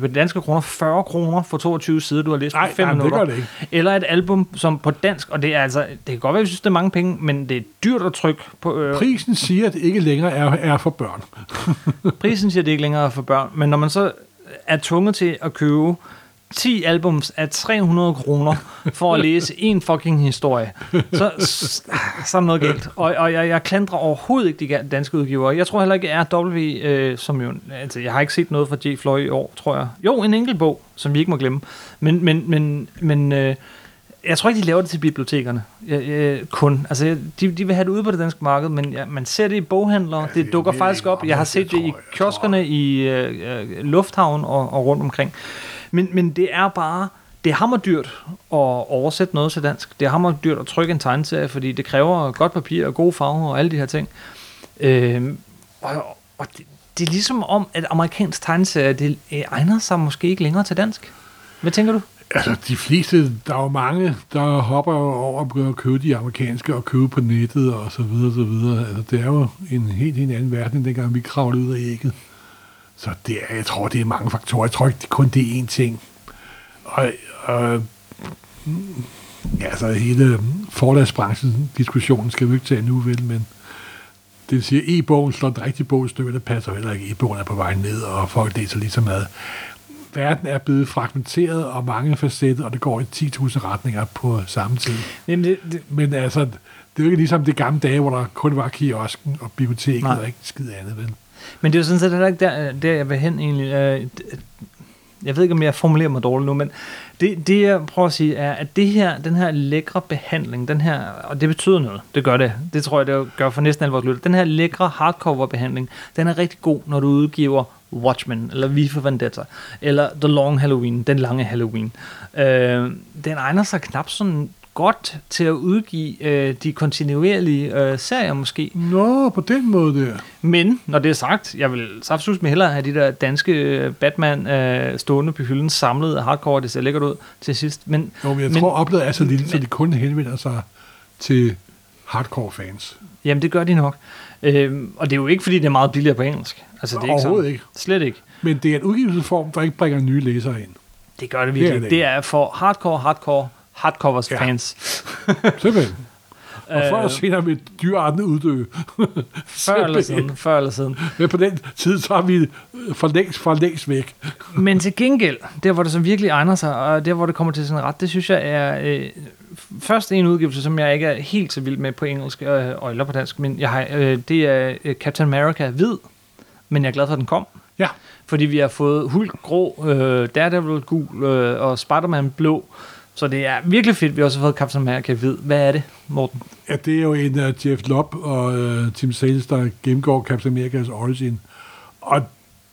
på danske kroner 40 kroner for 22 sider, du har læst på 5 minutter. Det eller et album, som på dansk, og det er altså, det kan godt være, at vi synes, det er mange penge, men det er dyrt at trykke på. Prisen siger, at det ikke længere er for børn. Prisen siger, at det ikke længere er for børn, men når man så er tvunget til at købe 10 albums af 300 kroner for at læse en fucking historie, så er noget galt. Og jeg klandrer overhovedet ikke de danske udgivere. Jeg tror heller ikke, at RW, som jo... Altså, jeg har ikke set noget fra G-Floy i år, tror jeg. Jo, en enkelt bog, som vi ikke må glemme. Men jeg tror ikke, de laver det til bibliotekerne. Kun. Altså, de vil have det ude på det danske marked, men man ser det i boghandlere. Det dukker faktisk op. Jeg har set det i kioskerne, i lufthavn og rundt omkring. Men det er bare... Det er hammerdyrt at oversætte noget til dansk. Det er hammerdyrt at trykke en tegneserie, fordi det kræver godt papir og gode farver og alle de her ting. Det er ligesom om, at amerikansk tegneserie, det egner sig måske ikke længere til dansk. Hvad tænker du? Altså, de fleste, der er jo mange, der hopper over og begynder at købe de amerikanske og købe på nettet og så videre, så videre. Altså, det er jo en helt anden verden, end dengang vi kravlede ud af ægget. Så det er, jeg tror, det er mange faktorer. Jeg tror ikke, det er én ting. Og hele forlagsbranchen diskussionen skal vi ikke tage nu, vel, men det siger, e-bogen slår den rigtige bog i stykker, det passer heller ikke. E-bogen er på vej ned, og folk læser lige så meget. Verden er blevet fragmenteret, og mange facetter, og det går i 10.000 retninger på samme tid. Jamen det... Men altså, det er jo ikke ligesom det gamle dage, hvor der kun var kiosken og biblioteket, og ikke skid andet, vel. Men det er jo sådan set heller ikke der jeg vil hen egentlig. Jeg ved ikke, om jeg formulerer mig dårligt nu, men det jeg prøver at sige er, at den her lækre behandling, den her, og det betyder noget, det gør det. Det tror jeg, det gør for næsten alle vores lytter. Den her lækre hardcover-behandling, den er rigtig god, når du udgiver Watchmen, eller V for Vendetta, eller The Long Halloween, den lange Halloween. Den egner sig knap sådan godt til at udgive de kontinuerlige serier måske. Nå, på den måde der. Men, når det er sagt, jeg vil saftsus med hellere have de der danske Batman stående på hylden samlet af hardcore, det ser lækkert ud til sidst. Men, jo, men jeg tror, oplaget er så lille, så de kun henvender sig til hardcore fans. Jamen, det gør de nok. Og det er jo ikke, fordi det er meget billigere på engelsk. Altså, det er ikke sådan. Ikke. Slet ikke. Men det er en udgivelsesform, der ikke bringer nye læsere ind. Det gør det virkelig. Det er for hardcovers fans. Simpelthen. Og før og senere vil dyrearten uddø. Før eller siden. Men på den tid, så er vi for længst væk. Men til gengæld, der hvor det så virkelig egner sig, og der hvor det kommer til sin ret, det synes jeg er først en udgivelse, som jeg ikke er helt så vild med på engelsk eller på dansk, men jeg har, det er Captain America hvid, men jeg er glad for, at den kom. Ja. Fordi vi har fået Hulk grå, Daredevil gul og Spider-Man blå. Så det er virkelig fedt, vi også har fået Captain America hvid. Hvad er det, Morten? Ja, det er jo en af Jeph Loeb og Tim Sale, der gennemgår Captain America's origin. Og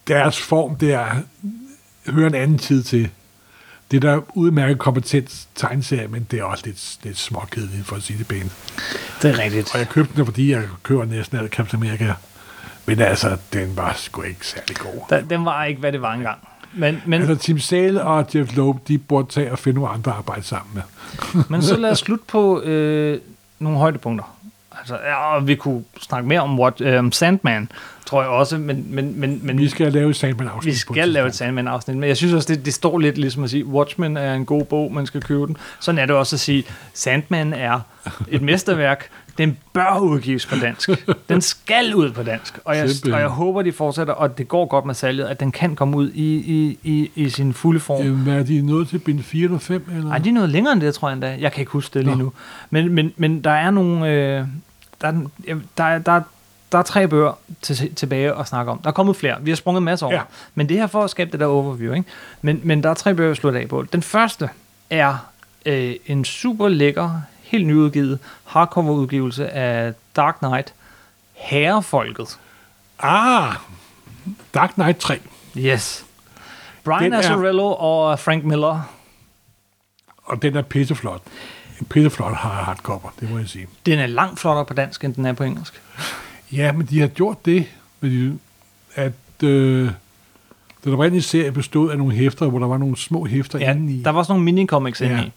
deres form der hører en anden tid til. Det er der udmærket kompetent tegneserie, men det er også lidt småkedeligt for at sige det pænt. Det er rigtigt. Og jeg købte den, fordi jeg kører næsten alt Captain America. Men altså, den var sgu ikke særlig god. Den var ikke, hvad det var engang. Men altså, Tim Sale og Jeph Loeb, de burde tage og finde nogle andre at arbejde sammen med. Men så lad os slutte på nogle højdepunkter. Altså, ja, vi kunne snakke mere om Sandman, tror jeg også. Men vi skal lave et Sandman-afsnit. Men jeg synes også, det står lidt ligesom at sige, Watchmen er en god bog, man skal købe den. Sådan er det også at sige, Sandman er et mesterværk. Den bør udgives på dansk. Den skal ud på dansk. Og jeg håber, de fortsætter, og det går godt med salget, at den kan komme ud i sin fulde form. Hvad er de nået til? Bind 4 eller 5? Eller? Ej, de er nået længere end det, tror jeg endda. Jeg kan ikke huske det lige nu. Men der er nogle... Der er 3 bøger tilbage at snakke om. Der er kommet flere. Vi har sprunget masser over. Ja. Men det her for at skabe det der overview, ikke? Men der er 3 bøger, vi slutter af på. Den første er en super lækker... helt nyudgivet hardcover-udgivelse af Dark Knight, Herrefolket. Dark Knight 3. Yes. Brian Azzarello og Frank Miller. Og den er pisseflot. Pisseflot hardcover, det må jeg sige. Den er langt flottere på dansk, end den er på engelsk. Ja, men de har gjort det, at... den oprindelige serie bestod af nogle hæfter, hvor der var nogle små hæfter inde i. Der var sådan nogle minicomics inde i.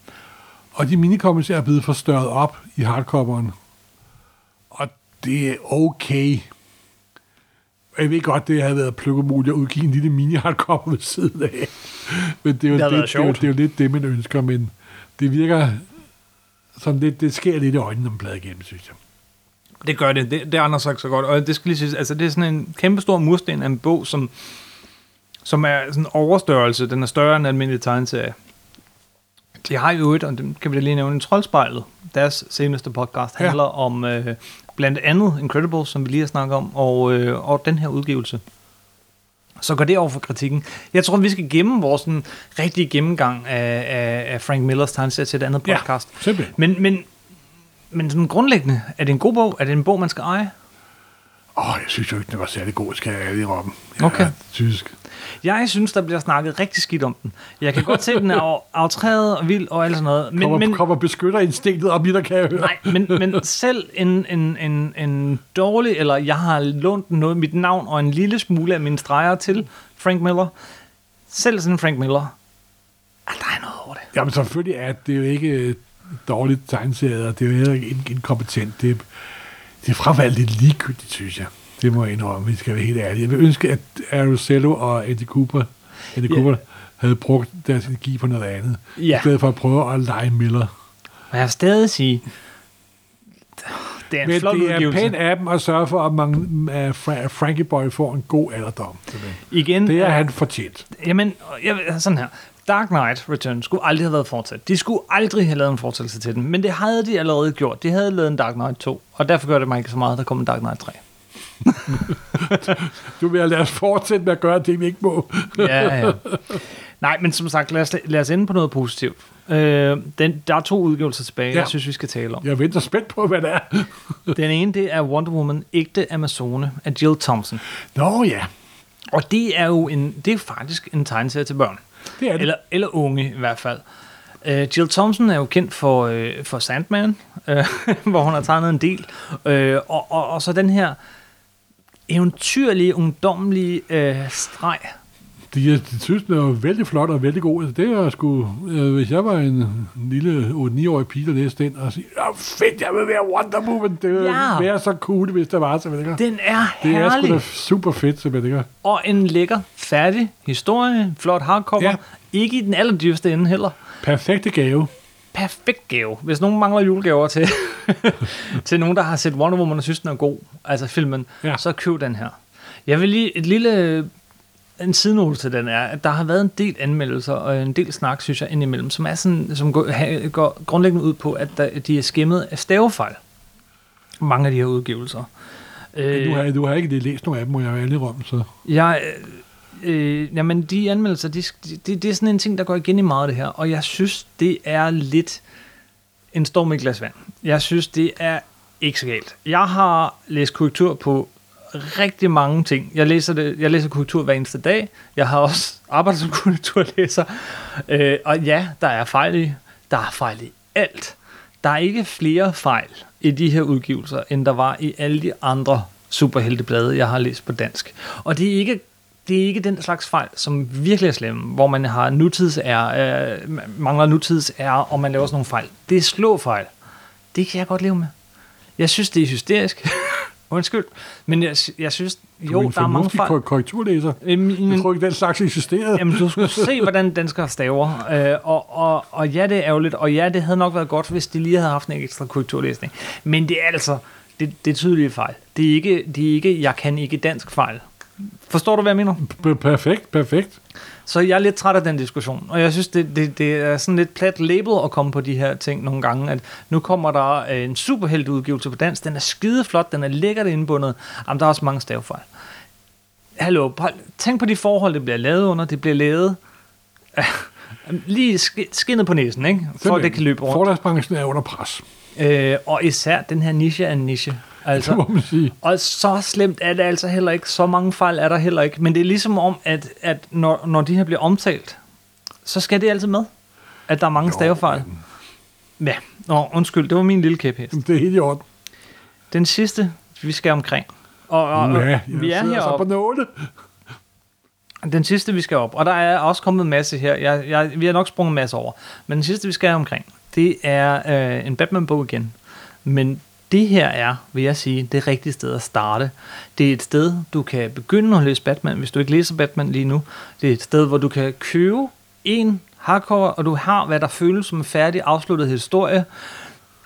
Og de minicomics er blevet forstørret op i hardcoveren. Og det er okay. Jeg ved godt, det havde været plukkemuligt at udgive en lille mini-hardcover ved siden af. Men det er jo lidt det, man ønsker. Men det virker som lidt, det sker lidt i øjnene om bladet igennem, synes jeg. Det gør det. Det er Anders sagt så godt. Og det skal lige sige, altså det er sådan en kæmpe stor mursten af en bog, som er sådan en overstørrelse. Den er større end almindelig tegneserie. De har jo et, og det kan vi da lige nævne, Troldspejlet. Deres seneste podcast handler om blandt andet Incredibles, som vi lige har snakket om, og den her udgivelse. Så går det over for kritikken. Jeg tror, vi skal gemme vores sådan, rigtige gennemgang af Frank Millers tegneserie til et andet podcast. Ja, men sådan grundlæggende, er det en god bog? Er det en bog, man skal eje? Jeg synes jo ikke, den var særlig god, skal jeg lige rømme. Okay. Tysk. Jeg synes, der bliver snakket rigtig skidt om den. Jeg kan godt se, at den er aftræet og vild og alt sådan noget. Kommer beskytterinstinktet op i der, kan jeg høre. Nej, men selv en dårlig, eller jeg har lånt noget mit navn og en lille smule af mine streger til Frank Miller. Selv sådan Frank Miller. Der er noget over det. Jamen selvfølgelig er det jo ikke dårligt tegneserie, og det er jo heller ikke inkompetent. Det er fravalgt lidt ligegyldigt, synes jeg. Det må jeg indrømme, vi skal være helt ærlige. Jeg vil ønske, at Arosello og Andy Cooper havde brugt deres energi på noget andet, i stedet for at prøve at lege Miller. Men jeg vil stadig sige, det er en flot udgivelse. Men det er pænt af dem at sørge for, at Frankie Boy får en god alderdom. Igen, det er han fortjent. Jamen, sådan her. Dark Knight Returns skulle aldrig have været fortsat. De skulle aldrig have lavet en fortsættelse til den, men det havde de allerede gjort. De havde lavet en Dark Knight 2, og derfor gør det mig ikke så meget, at der kom en Dark Knight 3. Du vil have lade os fortsætte med at gøre det, vi ikke må. Ja. Nej, men som sagt, lad os ende på noget positivt. Der er 2 udgivelser tilbage, jeg synes, vi skal tale om. Jeg venter spændt på, hvad det er. Den ene, det er Wonder Woman, ægte Amazone af Jill Thompson. Nå ja. Og det er faktisk en tegneserie til børn. Det er det. Eller unge i hvert fald. Jill Thompson er jo kendt for Sandman, hvor hun har tegnet en del, og så den her eventyrlige, ungdommelige streg. De synes, den er jo vældig flot og vældig god. Det er sgu, hvis jeg var en lille 8-9-årig pige, der læste den og siger, fedt, jeg vil være Wonder Woman. Det ville være så cool, hvis der var, så ved jeg. Den er herlig. Det er sgu da super fedt, så ved jeg. Og en lækker, færdig historie, flot hardcover. Ja. Ikke i den allerdyreste ende heller. Perfekte gave. Perfekt gave. Hvis nogen mangler julegaver til nogen, der har set Wonder Woman og synes, den er god, altså filmen, så køb den her. Jeg vil lige en sidenote til den er, at der har været en del anmeldelser og en del snak, synes jeg, indimellem, som er sådan, som går grundlæggende ud på, at de er skimmet af stavefejl. Mange af de her udgivelser. Du har ikke det læst nogle af dem, og jeg er ærlig om, så... Jamen, de anmeldelser, det er sådan en ting, der går igen i meget af det her, og jeg synes, det er lidt en storm i et glas vand. Jeg synes, det er ikke så galt. Jeg har læst korrektur på rigtig mange ting. Jeg læser korrektur hver eneste dag. Jeg har også arbejdet som korrekturlæser. Og ja, der er fejl i. Der er fejl i alt. Der er ikke flere fejl i de her udgivelser, end der var i alle de andre superhelteblade, jeg har læst på dansk. Og det er ikke den slags fejl, som virkelig er slemme, hvor man har mangler nutidsære, og man laver sådan nogle fejl. Det er slåfejl. Det kan jeg godt leve med. Jeg synes, det er hysterisk. Undskyld, men jeg synes, jo, der er mange fejl. Du er en fornuftig korrekturlæser. Jeg tror ikke, den slags eksisterede. Jamen, du skulle se, hvordan danskere staver. Og ja, det er ærgerligt, og ja, det havde nok været godt, hvis de lige havde haft en ekstra korrekturlæsning. Men det er altså, det er tydelige fejl. Det er ikke, jeg kan ikke dansk fejl. Forstår du, hvad jeg mener? Perfekt. Så jeg er lidt træt af den diskussion, og jeg synes, det er sådan lidt plat label at komme på de her ting nogle gange, at nu kommer der en superhelteudgivelse på dansk, den er skideflot, den er lækkert indbundet, jamen der er også mange stavefejl. Hallo, tænk på de forhold, det bliver lavet under, det bliver lavet lige skinnet på næsen, ikke? For at det kan løbe rundt. Forlagsbranchen er under pres. Og især den her niche er en niche. Altså, det må man sige. Og så slemt er det altså heller ikke. Så mange fejl er der heller ikke. Men det er ligesom om, at når de her bliver omtalt, så skal det altid med, at der er mange stavefejl. Ja, undskyld, det var min lille kæphest. Det er helt i orden. Den sidste, vi skal omkring. Vi er heroppe. Den sidste, vi skal op. Og der er også kommet en masse her. Vi har nok sprunget en masse over. Men den sidste, vi skal omkring, det er en Batman-bog igen. Men... det her er, vil jeg sige, det rigtige sted at starte. Det er et sted, du kan begynde at læse Batman, hvis du ikke læser Batman lige nu. Det er et sted, hvor du kan købe en hardcover, og du har, hvad der føles som en færdig, afsluttet historie.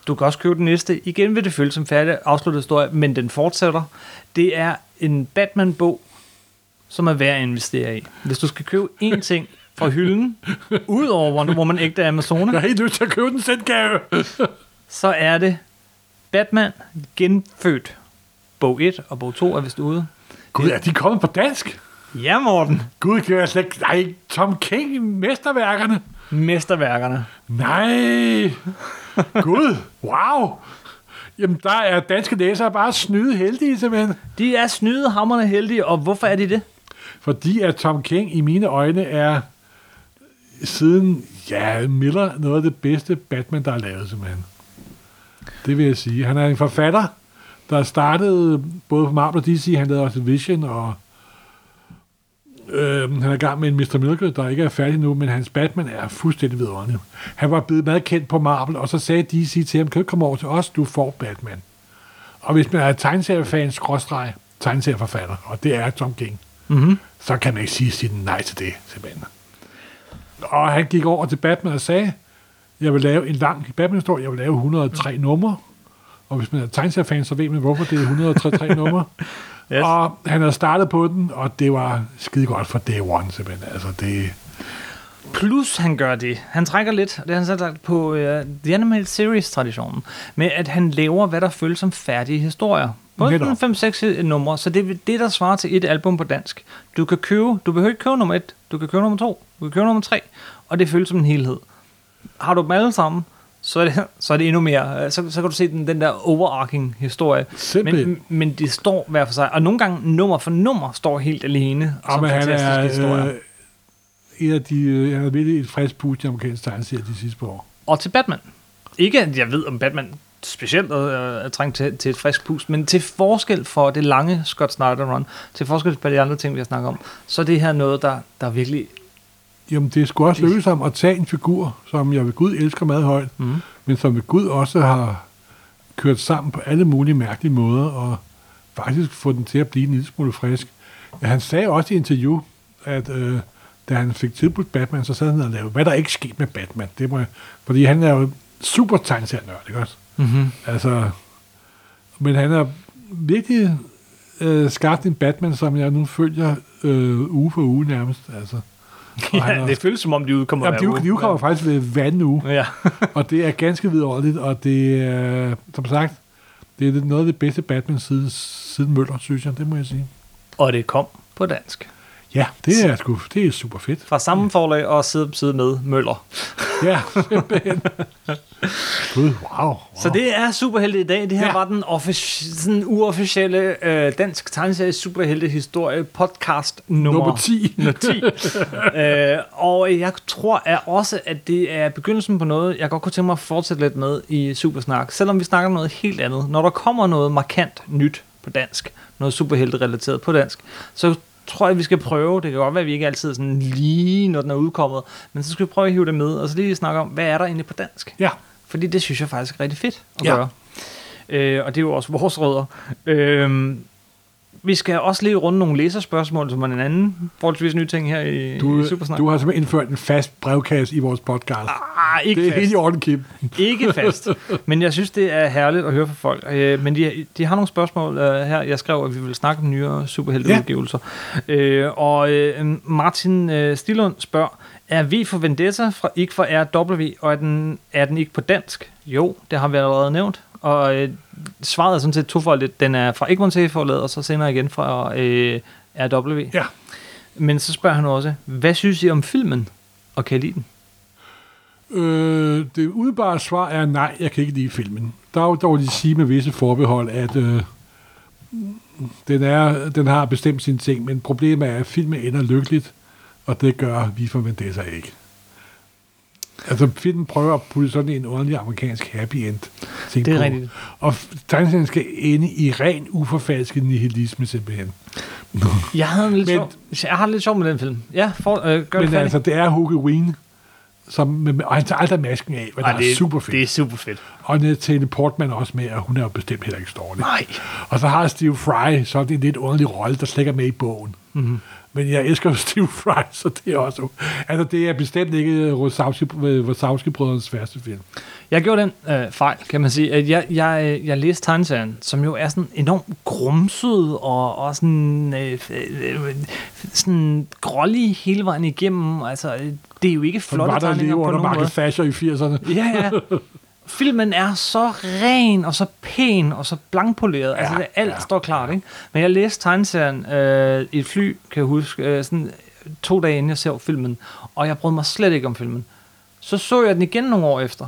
Du kan også købe den næste. Igen vil det føles som en færdig, afsluttet historie, men den fortsætter. Det er en Batman-bog, som er værd at investere i. Hvis du skal købe én ting fra hylden, udover Wonder Woman ægte Amazone, jeg har helt lyst til at købe den sendgave, så er det Batman genfødt. Bog 1 og bog 2 er vist ude. Gud, er de kommet på dansk? Ja, Morten. Gud, kan jeg slet ikke... Nej, Tom King, mesterværkerne. Nej. Gud, wow. Jamen, der er danske læsere bare snyde heldige, simpelthen. De er snyde, hammerne heldige, og hvorfor er de det? Fordi at Tom King i mine øjne er siden, Miller, noget af det bedste Batman, der er lavet, simpelthen. Det vil jeg sige. Han er en forfatter, der startede både på Marvel og DC. Han lavede også Vision, og han er i gang med en Mr. Miracle, der ikke er færdig nu, men hans Batman er fuldstændig vidunderlig. Han var blevet meget kendt på Marvel, og så sagde DC til ham, kan du komme over til os, du får Batman. Og hvis man er tegneseriefans, tegneserieforfatter, og det er Tom King, så kan man ikke sige nej til det, simpelthen. Og han gik over til Batman og sagde, jeg vil lave en lang Batman-historie, jeg vil lave 103 numre, og hvis man er tegneseriefan, så ved man, hvorfor det er 103 numre. Yes. Og han havde startet på den, og det var skide godt for day one, simpelthen. Altså, det... Plus han gør det. Han trækker lidt, det han selv på The Animated Series-traditionen, med at han laver, hvad der føles som færdige historier. Både 5-6 numre, så det er det, der svarer til et album på dansk. Du behøver ikke købe nummer 1, du kan købe nummer 2, du kan købe nummer 3, og det føles som en helhed. Har du dem alle sammen, så er det endnu mere. Så kan du se den der overarching historie. Men de står hver for sig. Og nogle gange nummer for nummer står helt alene. Som fantastiske historier. et af de, jeg har virkelig et frisk pust i amerikansk tegneserie de sidste par år. Og til Batman. Ikke at jeg ved, om Batman specielt er trængt til et frisk pust, men til forskel for det lange Scott Snyder run, til forskel for de andre ting, vi har snakket om, så er det her noget, der virkelig... Jamen, det er sgu også lykkes om at tage en figur, som jeg ved Gud elsker meget højt, men som ved Gud også har kørt sammen på alle mulige mærkelige måder, og faktisk få den til at blive en lille smule frisk. Ja, han sagde også i interview, at da han fik tilbudt Batman, så sad han og lavede, hvad der ikke skete med Batman. Det må jeg, fordi han er jo super tegneserienørd, ikke også? Mm-hmm. Altså, men han har virkelig skabt en Batman, som jeg nu følger uge for uge nærmest. Altså. Ja, det føles som om de udkommer hver uge. De udkommer faktisk ved hver uge, ja. Og det er ganske vidunderligt, og det er, som sagt, det er noget af det bedste Batman siden Møller, synes jeg, det må jeg sige. Og det kom på dansk. Ja, det er super fedt. Fra samme forlag og side om side med Møller. Ja, simpelthen. Wow. Så det er superhelte i dag. Det her var den sådan uofficielle dansk tegneserie superhelte historie podcast nummer 10. Og jeg tror også, at det er begyndelsen på noget, jeg godt kunne tænke mig at fortsætte lidt med i Supersnak. Selvom vi snakker om noget helt andet. Når der kommer noget markant nyt på dansk, noget superhelte-relateret på dansk, så tror jeg, vi skal prøve. Det kan godt være, at vi ikke altid sådan lige, når den er udkommet, men så skal vi prøve at hive det med, og så lige snakke om, hvad er der egentlig på dansk? Ja. Fordi det synes jeg faktisk er rigtig fedt at gøre. Og det er jo også vores rødder. Vi skal også lige runde nogle læserspørgsmål, som er en anden forholdsvis nye ting her i Supersnak. Du har simpelthen indført en fast brevkasse i vores podcast. Ah, ikke det er fast. Helt i orden, Kim. Ikke fast. Men jeg synes, det er herligt at høre fra folk. Men de har nogle spørgsmål her. Jeg skrev, at vi vil snakke om nyere superhelteudgivelser. Og Martin Stilund spørger, er V for Vendetta ikke for RW, og er den ikke på dansk? Jo, det har vi allerede nævnt. Og svaret er sådan set tofoldigt. Den er fra Egmont forlaget, og så senere igen fra RW. Ja. Men så spørger han også, hvad synes I om filmen, og kan I lide den? Det udbare svar er, nej, jeg kan ikke lide filmen. Der er jo dog lige sige med visse forbehold, at den har bestemt sine ting, men problemet er, at filmen ender lykkeligt, og det gør vi for Vendetta ikke. Altså, filmen prøver at putte sådan en ordentlig amerikansk happy end. Det er rigtigt. Og tegneserien skal ende i ren uforfalsket nihilisme, simpelthen. Jeg har det lidt sjovt med den film. Ja, men altså, det er Hulk, og han tager aldrig masken af, men det er super fedt. Det er super fedt. Og Natalie Portman også med, og hun er jo bestemt heller ikke stående. Nej. Og så har Steve Fry sådan en lidt underlig rolle, der slikker med i bogen. Mm-hmm. Men jeg elsker Steve Fry, så det er også... Altså, det er bestemt ikke Wazowski-brødrenes værste film. Jeg gjorde den fejl, kan man sige. At jeg læste tegneserien, som jo er sådan enormt grumset og sådan, sådan grålig hele vejen igennem. Altså, det er jo ikke flotte tegninger på nogen måde. Var der Michael Thatcher i 80'erne? Ja, ja. Filmen er så ren og så pæn og så blankpoleret, altså det alt står klart, ikke? Men jeg læste tegneserien i et fly, kan jeg huske, sådan 2 dage inden jeg så filmen, og jeg brød mig slet ikke om filmen. Så jeg den igen nogle år efter,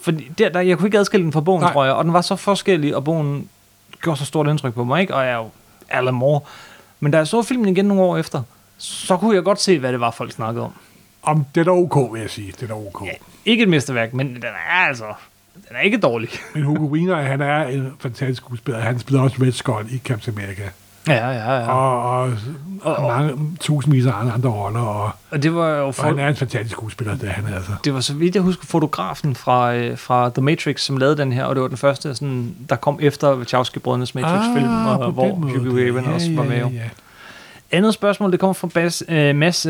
fordi jeg kunne ikke adskille den fra bogen, tror jeg, og den var så forskellig, og bogen gjorde så stort indtryk på mig, ikke? Og jeg er jo allemor. Men da jeg så filmen igen nogle år efter, så kunne jeg godt se, hvad det var, folk snakkede om. Om det er ok, vil jeg sige. Det er ok. Ja, ikke et mesterværk, men den er altså... Den er ikke dårlig. Men Hugo Weiner, han er en fantastisk skuespiller. Han spiller også Red Son i Captain America. Ja. Og mange tusindvis af andre roller. Og det var jo... Og han er en fantastisk skuespiller, det er han altså. Det var, så vidt jeg husker, fotografen fra The Matrix, som lavede den her, og det var den første, sådan, der kom efter Wachowski-brødrenes Matrix-film, og hvor Hugh Weiner også var med. Ja. Andet spørgsmål, det kommer fra Mads...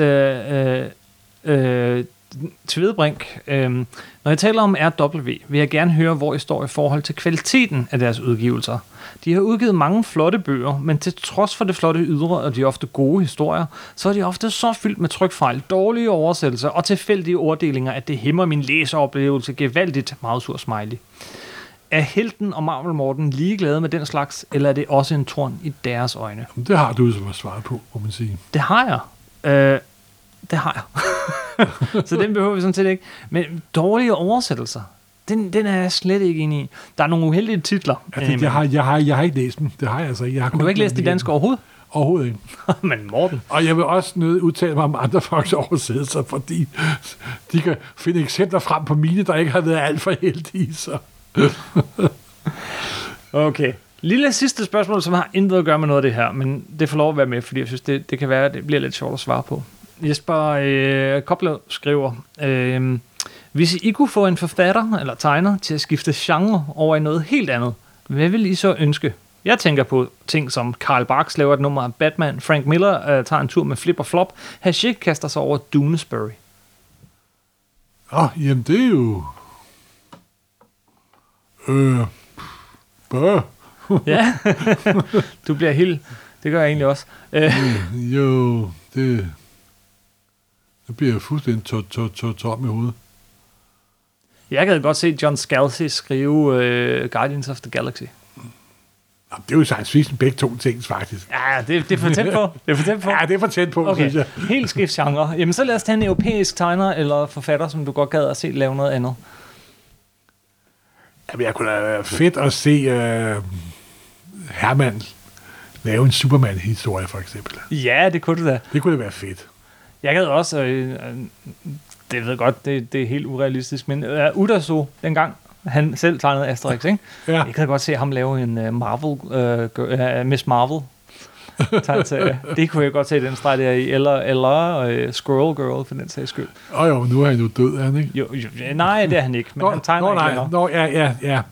Tvedebrink, når jeg taler om RW, vil jeg gerne høre, hvor I står i forhold til kvaliteten af deres udgivelser. De har udgivet mange flotte bøger, men til trods for det flotte ydre og de ofte gode historier, så er de ofte så fyldt med trykfejl, dårlige oversættelser og tilfældige orddelinger, at det hæmmer min læseoplevelse gevaldigt, meget sur smiley. Er helten og Marvel Morten ligeglade med den slags, eller er det også en torn i deres øjne? Det har du som at svare på, må man sige. Det har jeg. Det har jeg. Så den behøver vi sådan set ikke. Men dårlige oversættelser, den er jeg slet ikke enig i. Der er nogle uheldige titler. Ja, jeg har ikke læst dem. Det har jeg altså ikke. Du har ikke læst de danske overhovedet? Overhovedet ikke. Men Morten. Og jeg vil også nødt udtale mig om andre folks oversættelser, fordi de kan finde eksempler frem på mine, der ikke har været alt for heldige. Så. Okay. Lille sidste spørgsmål, som har intet at gøre med noget af det her, men det får lov at være med, fordi jeg synes, det kan være, at det bliver lidt sjovt at svare på. Jesper Kobler skriver, hvis I kunne få en forfatter eller tegner til at skifte genre over i noget helt andet, hvad vil I så ønske? Jeg tænker på ting som Carl Barks laver et nummer af Batman, Frank Miller tager en tur med Flip og Flop, Hachette kaster sig over Doonesbury. Jamen det er jo... Ja, du bliver helt... Det gør jeg egentlig også. Jo, det... Nu bliver jeg fuldstændig tom i hovedet. Jeg kan godt se John Scalzi skrive Guardians of the Galaxy. Jamen, det er jo science fiction begge to ting, faktisk. Ja, det er for tæt på. Ja, det er for tæt på, okay. Synes jeg. Helt skift genre. Jamen, så lad os tage en europæisk tegner eller forfatter, som du godt gad at se lave noget andet. Jamen, jeg kunne da være fedt at se Herman lave en Superman-historie, for eksempel. Ja, det kunne det da. Det kunne da være fedt. Jeg gad også... det ved jeg godt, det er helt urealistisk, men Uderzo dengang, han selv tegnede Asterix, ikke? Ja. Jeg kan godt se ham lave en Miss Marvel. Det kunne jeg godt se den streg der i, eller Squirrel Girl, for den sags skyld. Jo, nu er han jo død, er han ikke? Jo, nej, det er han ikke, men han tegner ikke længere. Ja.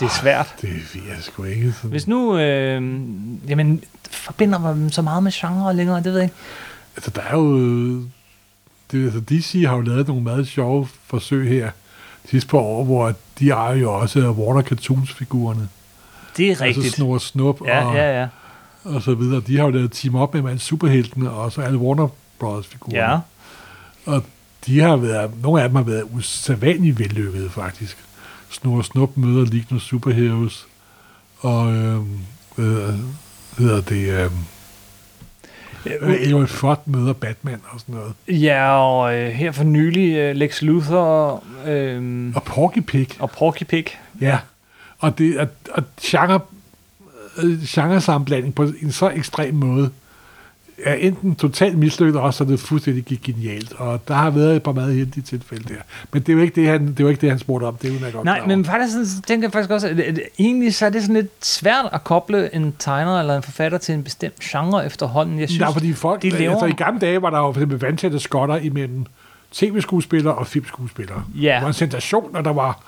Det er svært. Det ved jeg sgu ikke. Sådan. Hvis nu, jamen, forbinder man så meget med genre længere, det ved jeg ikke. Altså, der er jo... Altså DC har jo lavet nogle meget sjove forsøg her sidste par år, hvor de ejer jo også Warner Cartoons-figurerne. Det er rigtigt. Altså Snor Snup og så videre. De har jo lavet team op med superheltene og så alle Warner Bros.-figurerne. Ja. Og de har været, nogle af dem har været usædvanligt vellykkede, faktisk. Snor Snup møder Lignus Superheroes og Elroy Ford møder Batman og sådan noget. Ja, og her for nylig Lex Luthor... og Porky Pig. Ja, og det er genresammenblanding på en så ekstrem måde er enten totalt mislykket, og så er det fuldstændig genialt. Og der har været et par meget heldige tilfælde der. Men det er jo ikke det, han spurgte om. Det er godt. Nej, men faktisk tænker jeg faktisk også, at egentlig så er det sådan lidt svært at koble en tegner eller en forfatter til en bestemt genre efterhånden. Jeg synes, ja, fordi folk, de lever... Altså, i gamle dage var der jo for eksempel vandtætte skotter imellem tv-skuespillere og filmskuespillere. Ja. Det var en sensation, og der var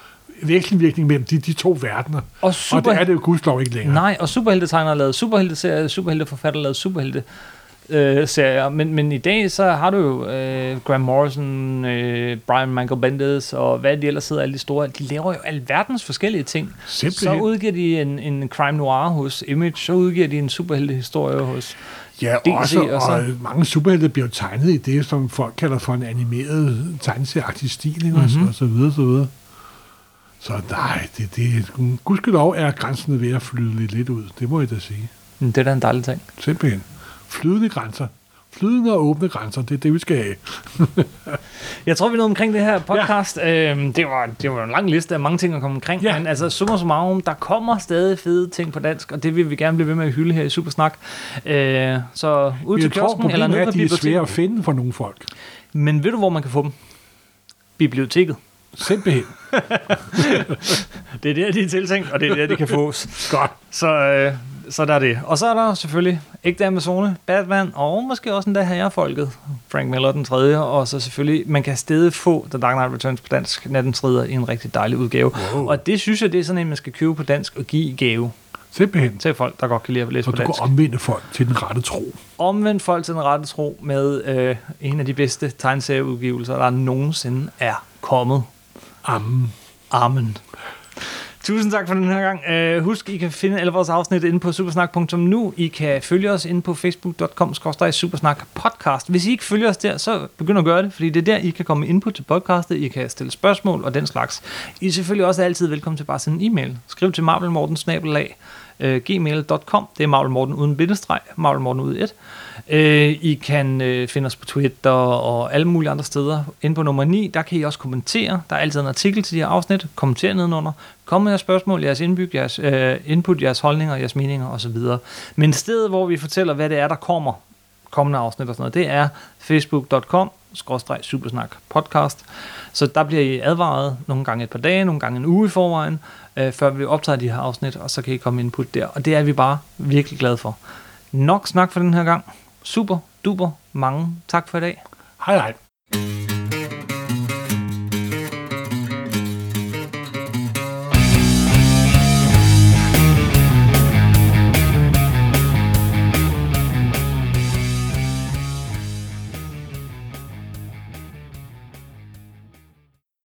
vekselvirkning mellem de to verdener. Og det er det jo gudslov ikke længere. Nej, og superheltetegnere lavede superhelteserier, superhelteforfatter lavede superhelte. Serier. Men i dag så har du jo Grant Morrison, Brian Michael Bendis og hvad de ellers sidder, alle de store, de laver jo alverdens forskellige ting. Simpelthen. Så udgiver de en crime noir hos Image, så udgiver de en superheltehistorie hos DC. Og mange superhelte bliver tegnet i det, som folk kalder for en animeret tegneserieagtig stil, mm-hmm. Og så videre. Så nej, det gudskelov er grænsen ved at flyde lidt ud, det må jeg da sige. Det er da en dejlig ting. Simpelthen. Flydende grænser. Flydende og åbne grænser. Det er det, vi skal have. Jeg tror, vi nåede omkring det her podcast. Ja. Det var en lang liste af mange ting at komme omkring. Ja. Men altså, summa summarum, der kommer stadig fede ting på dansk, og det vil vi gerne blive ved med at hylde her i Supersnak. Så ud til kiosken eller ned på biblioteket. Jeg tror, de er svære at finde for nogle folk. Men ved du, hvor man kan få dem? Biblioteket. Simpelthen. Det er der, de er tiltænkt, og det er der, de kan fås. Godt. Så der er det. Og så er der selvfølgelig ægte Amazone, Batman, og måske også endda herrefolket, Frank Miller den 3. Og så selvfølgelig, man kan stadig få The Dark Knight Returns på dansk, Natten Strider, i en rigtig dejlig udgave. Wow. Og det synes jeg, det er sådan en, man skal købe på dansk og give i gave. Simpelthen. Til folk, der godt kan lide at læse på dansk. Og du kan omvende folk til den rette tro. Omvende folk til den rette tro med en af de bedste tegneserieudgivelser, der nogensinde er kommet. Amen. Amen. Tusind tak for den her gang. Husk, I kan finde alle vores afsnit inde på supersnak.nu. I kan følge os inde på facebook.com/supersnakpodcast. Hvis I ikke følger os der, så begynd at gøre det, fordi det er der, I kan komme med input til podcastet, I kan stille spørgsmål og den slags. I er selvfølgelig også altid velkommen til bare at sende en e-mail. Skriv til marvelmorten@gmail.com. Det er marvelmorten uden bindestreg, marvelmorten uden et. I kan finde os på Twitter og alle mulige andre steder. Inde på nummer 9, der kan I også kommentere. Der er altid en artikel til de her afsnit. Kommenter nedenunder. Kom med jeres spørgsmål, jeres indbyg, jeres input, jeres holdninger, jeres meninger osv. Men stedet, hvor vi fortæller, hvad det er, der kommer kommende afsnit og sådan noget, det er facebook.com/supersnakpodcast. Så der bliver I advaret nogle gange et par dage, nogle gange en uge i forvejen, før vi optager de her afsnit, og så kan I komme input der. Og det er vi bare virkelig glade for. Nok snak for den her gang. Super, duper, mange tak for i dag. Hej hej.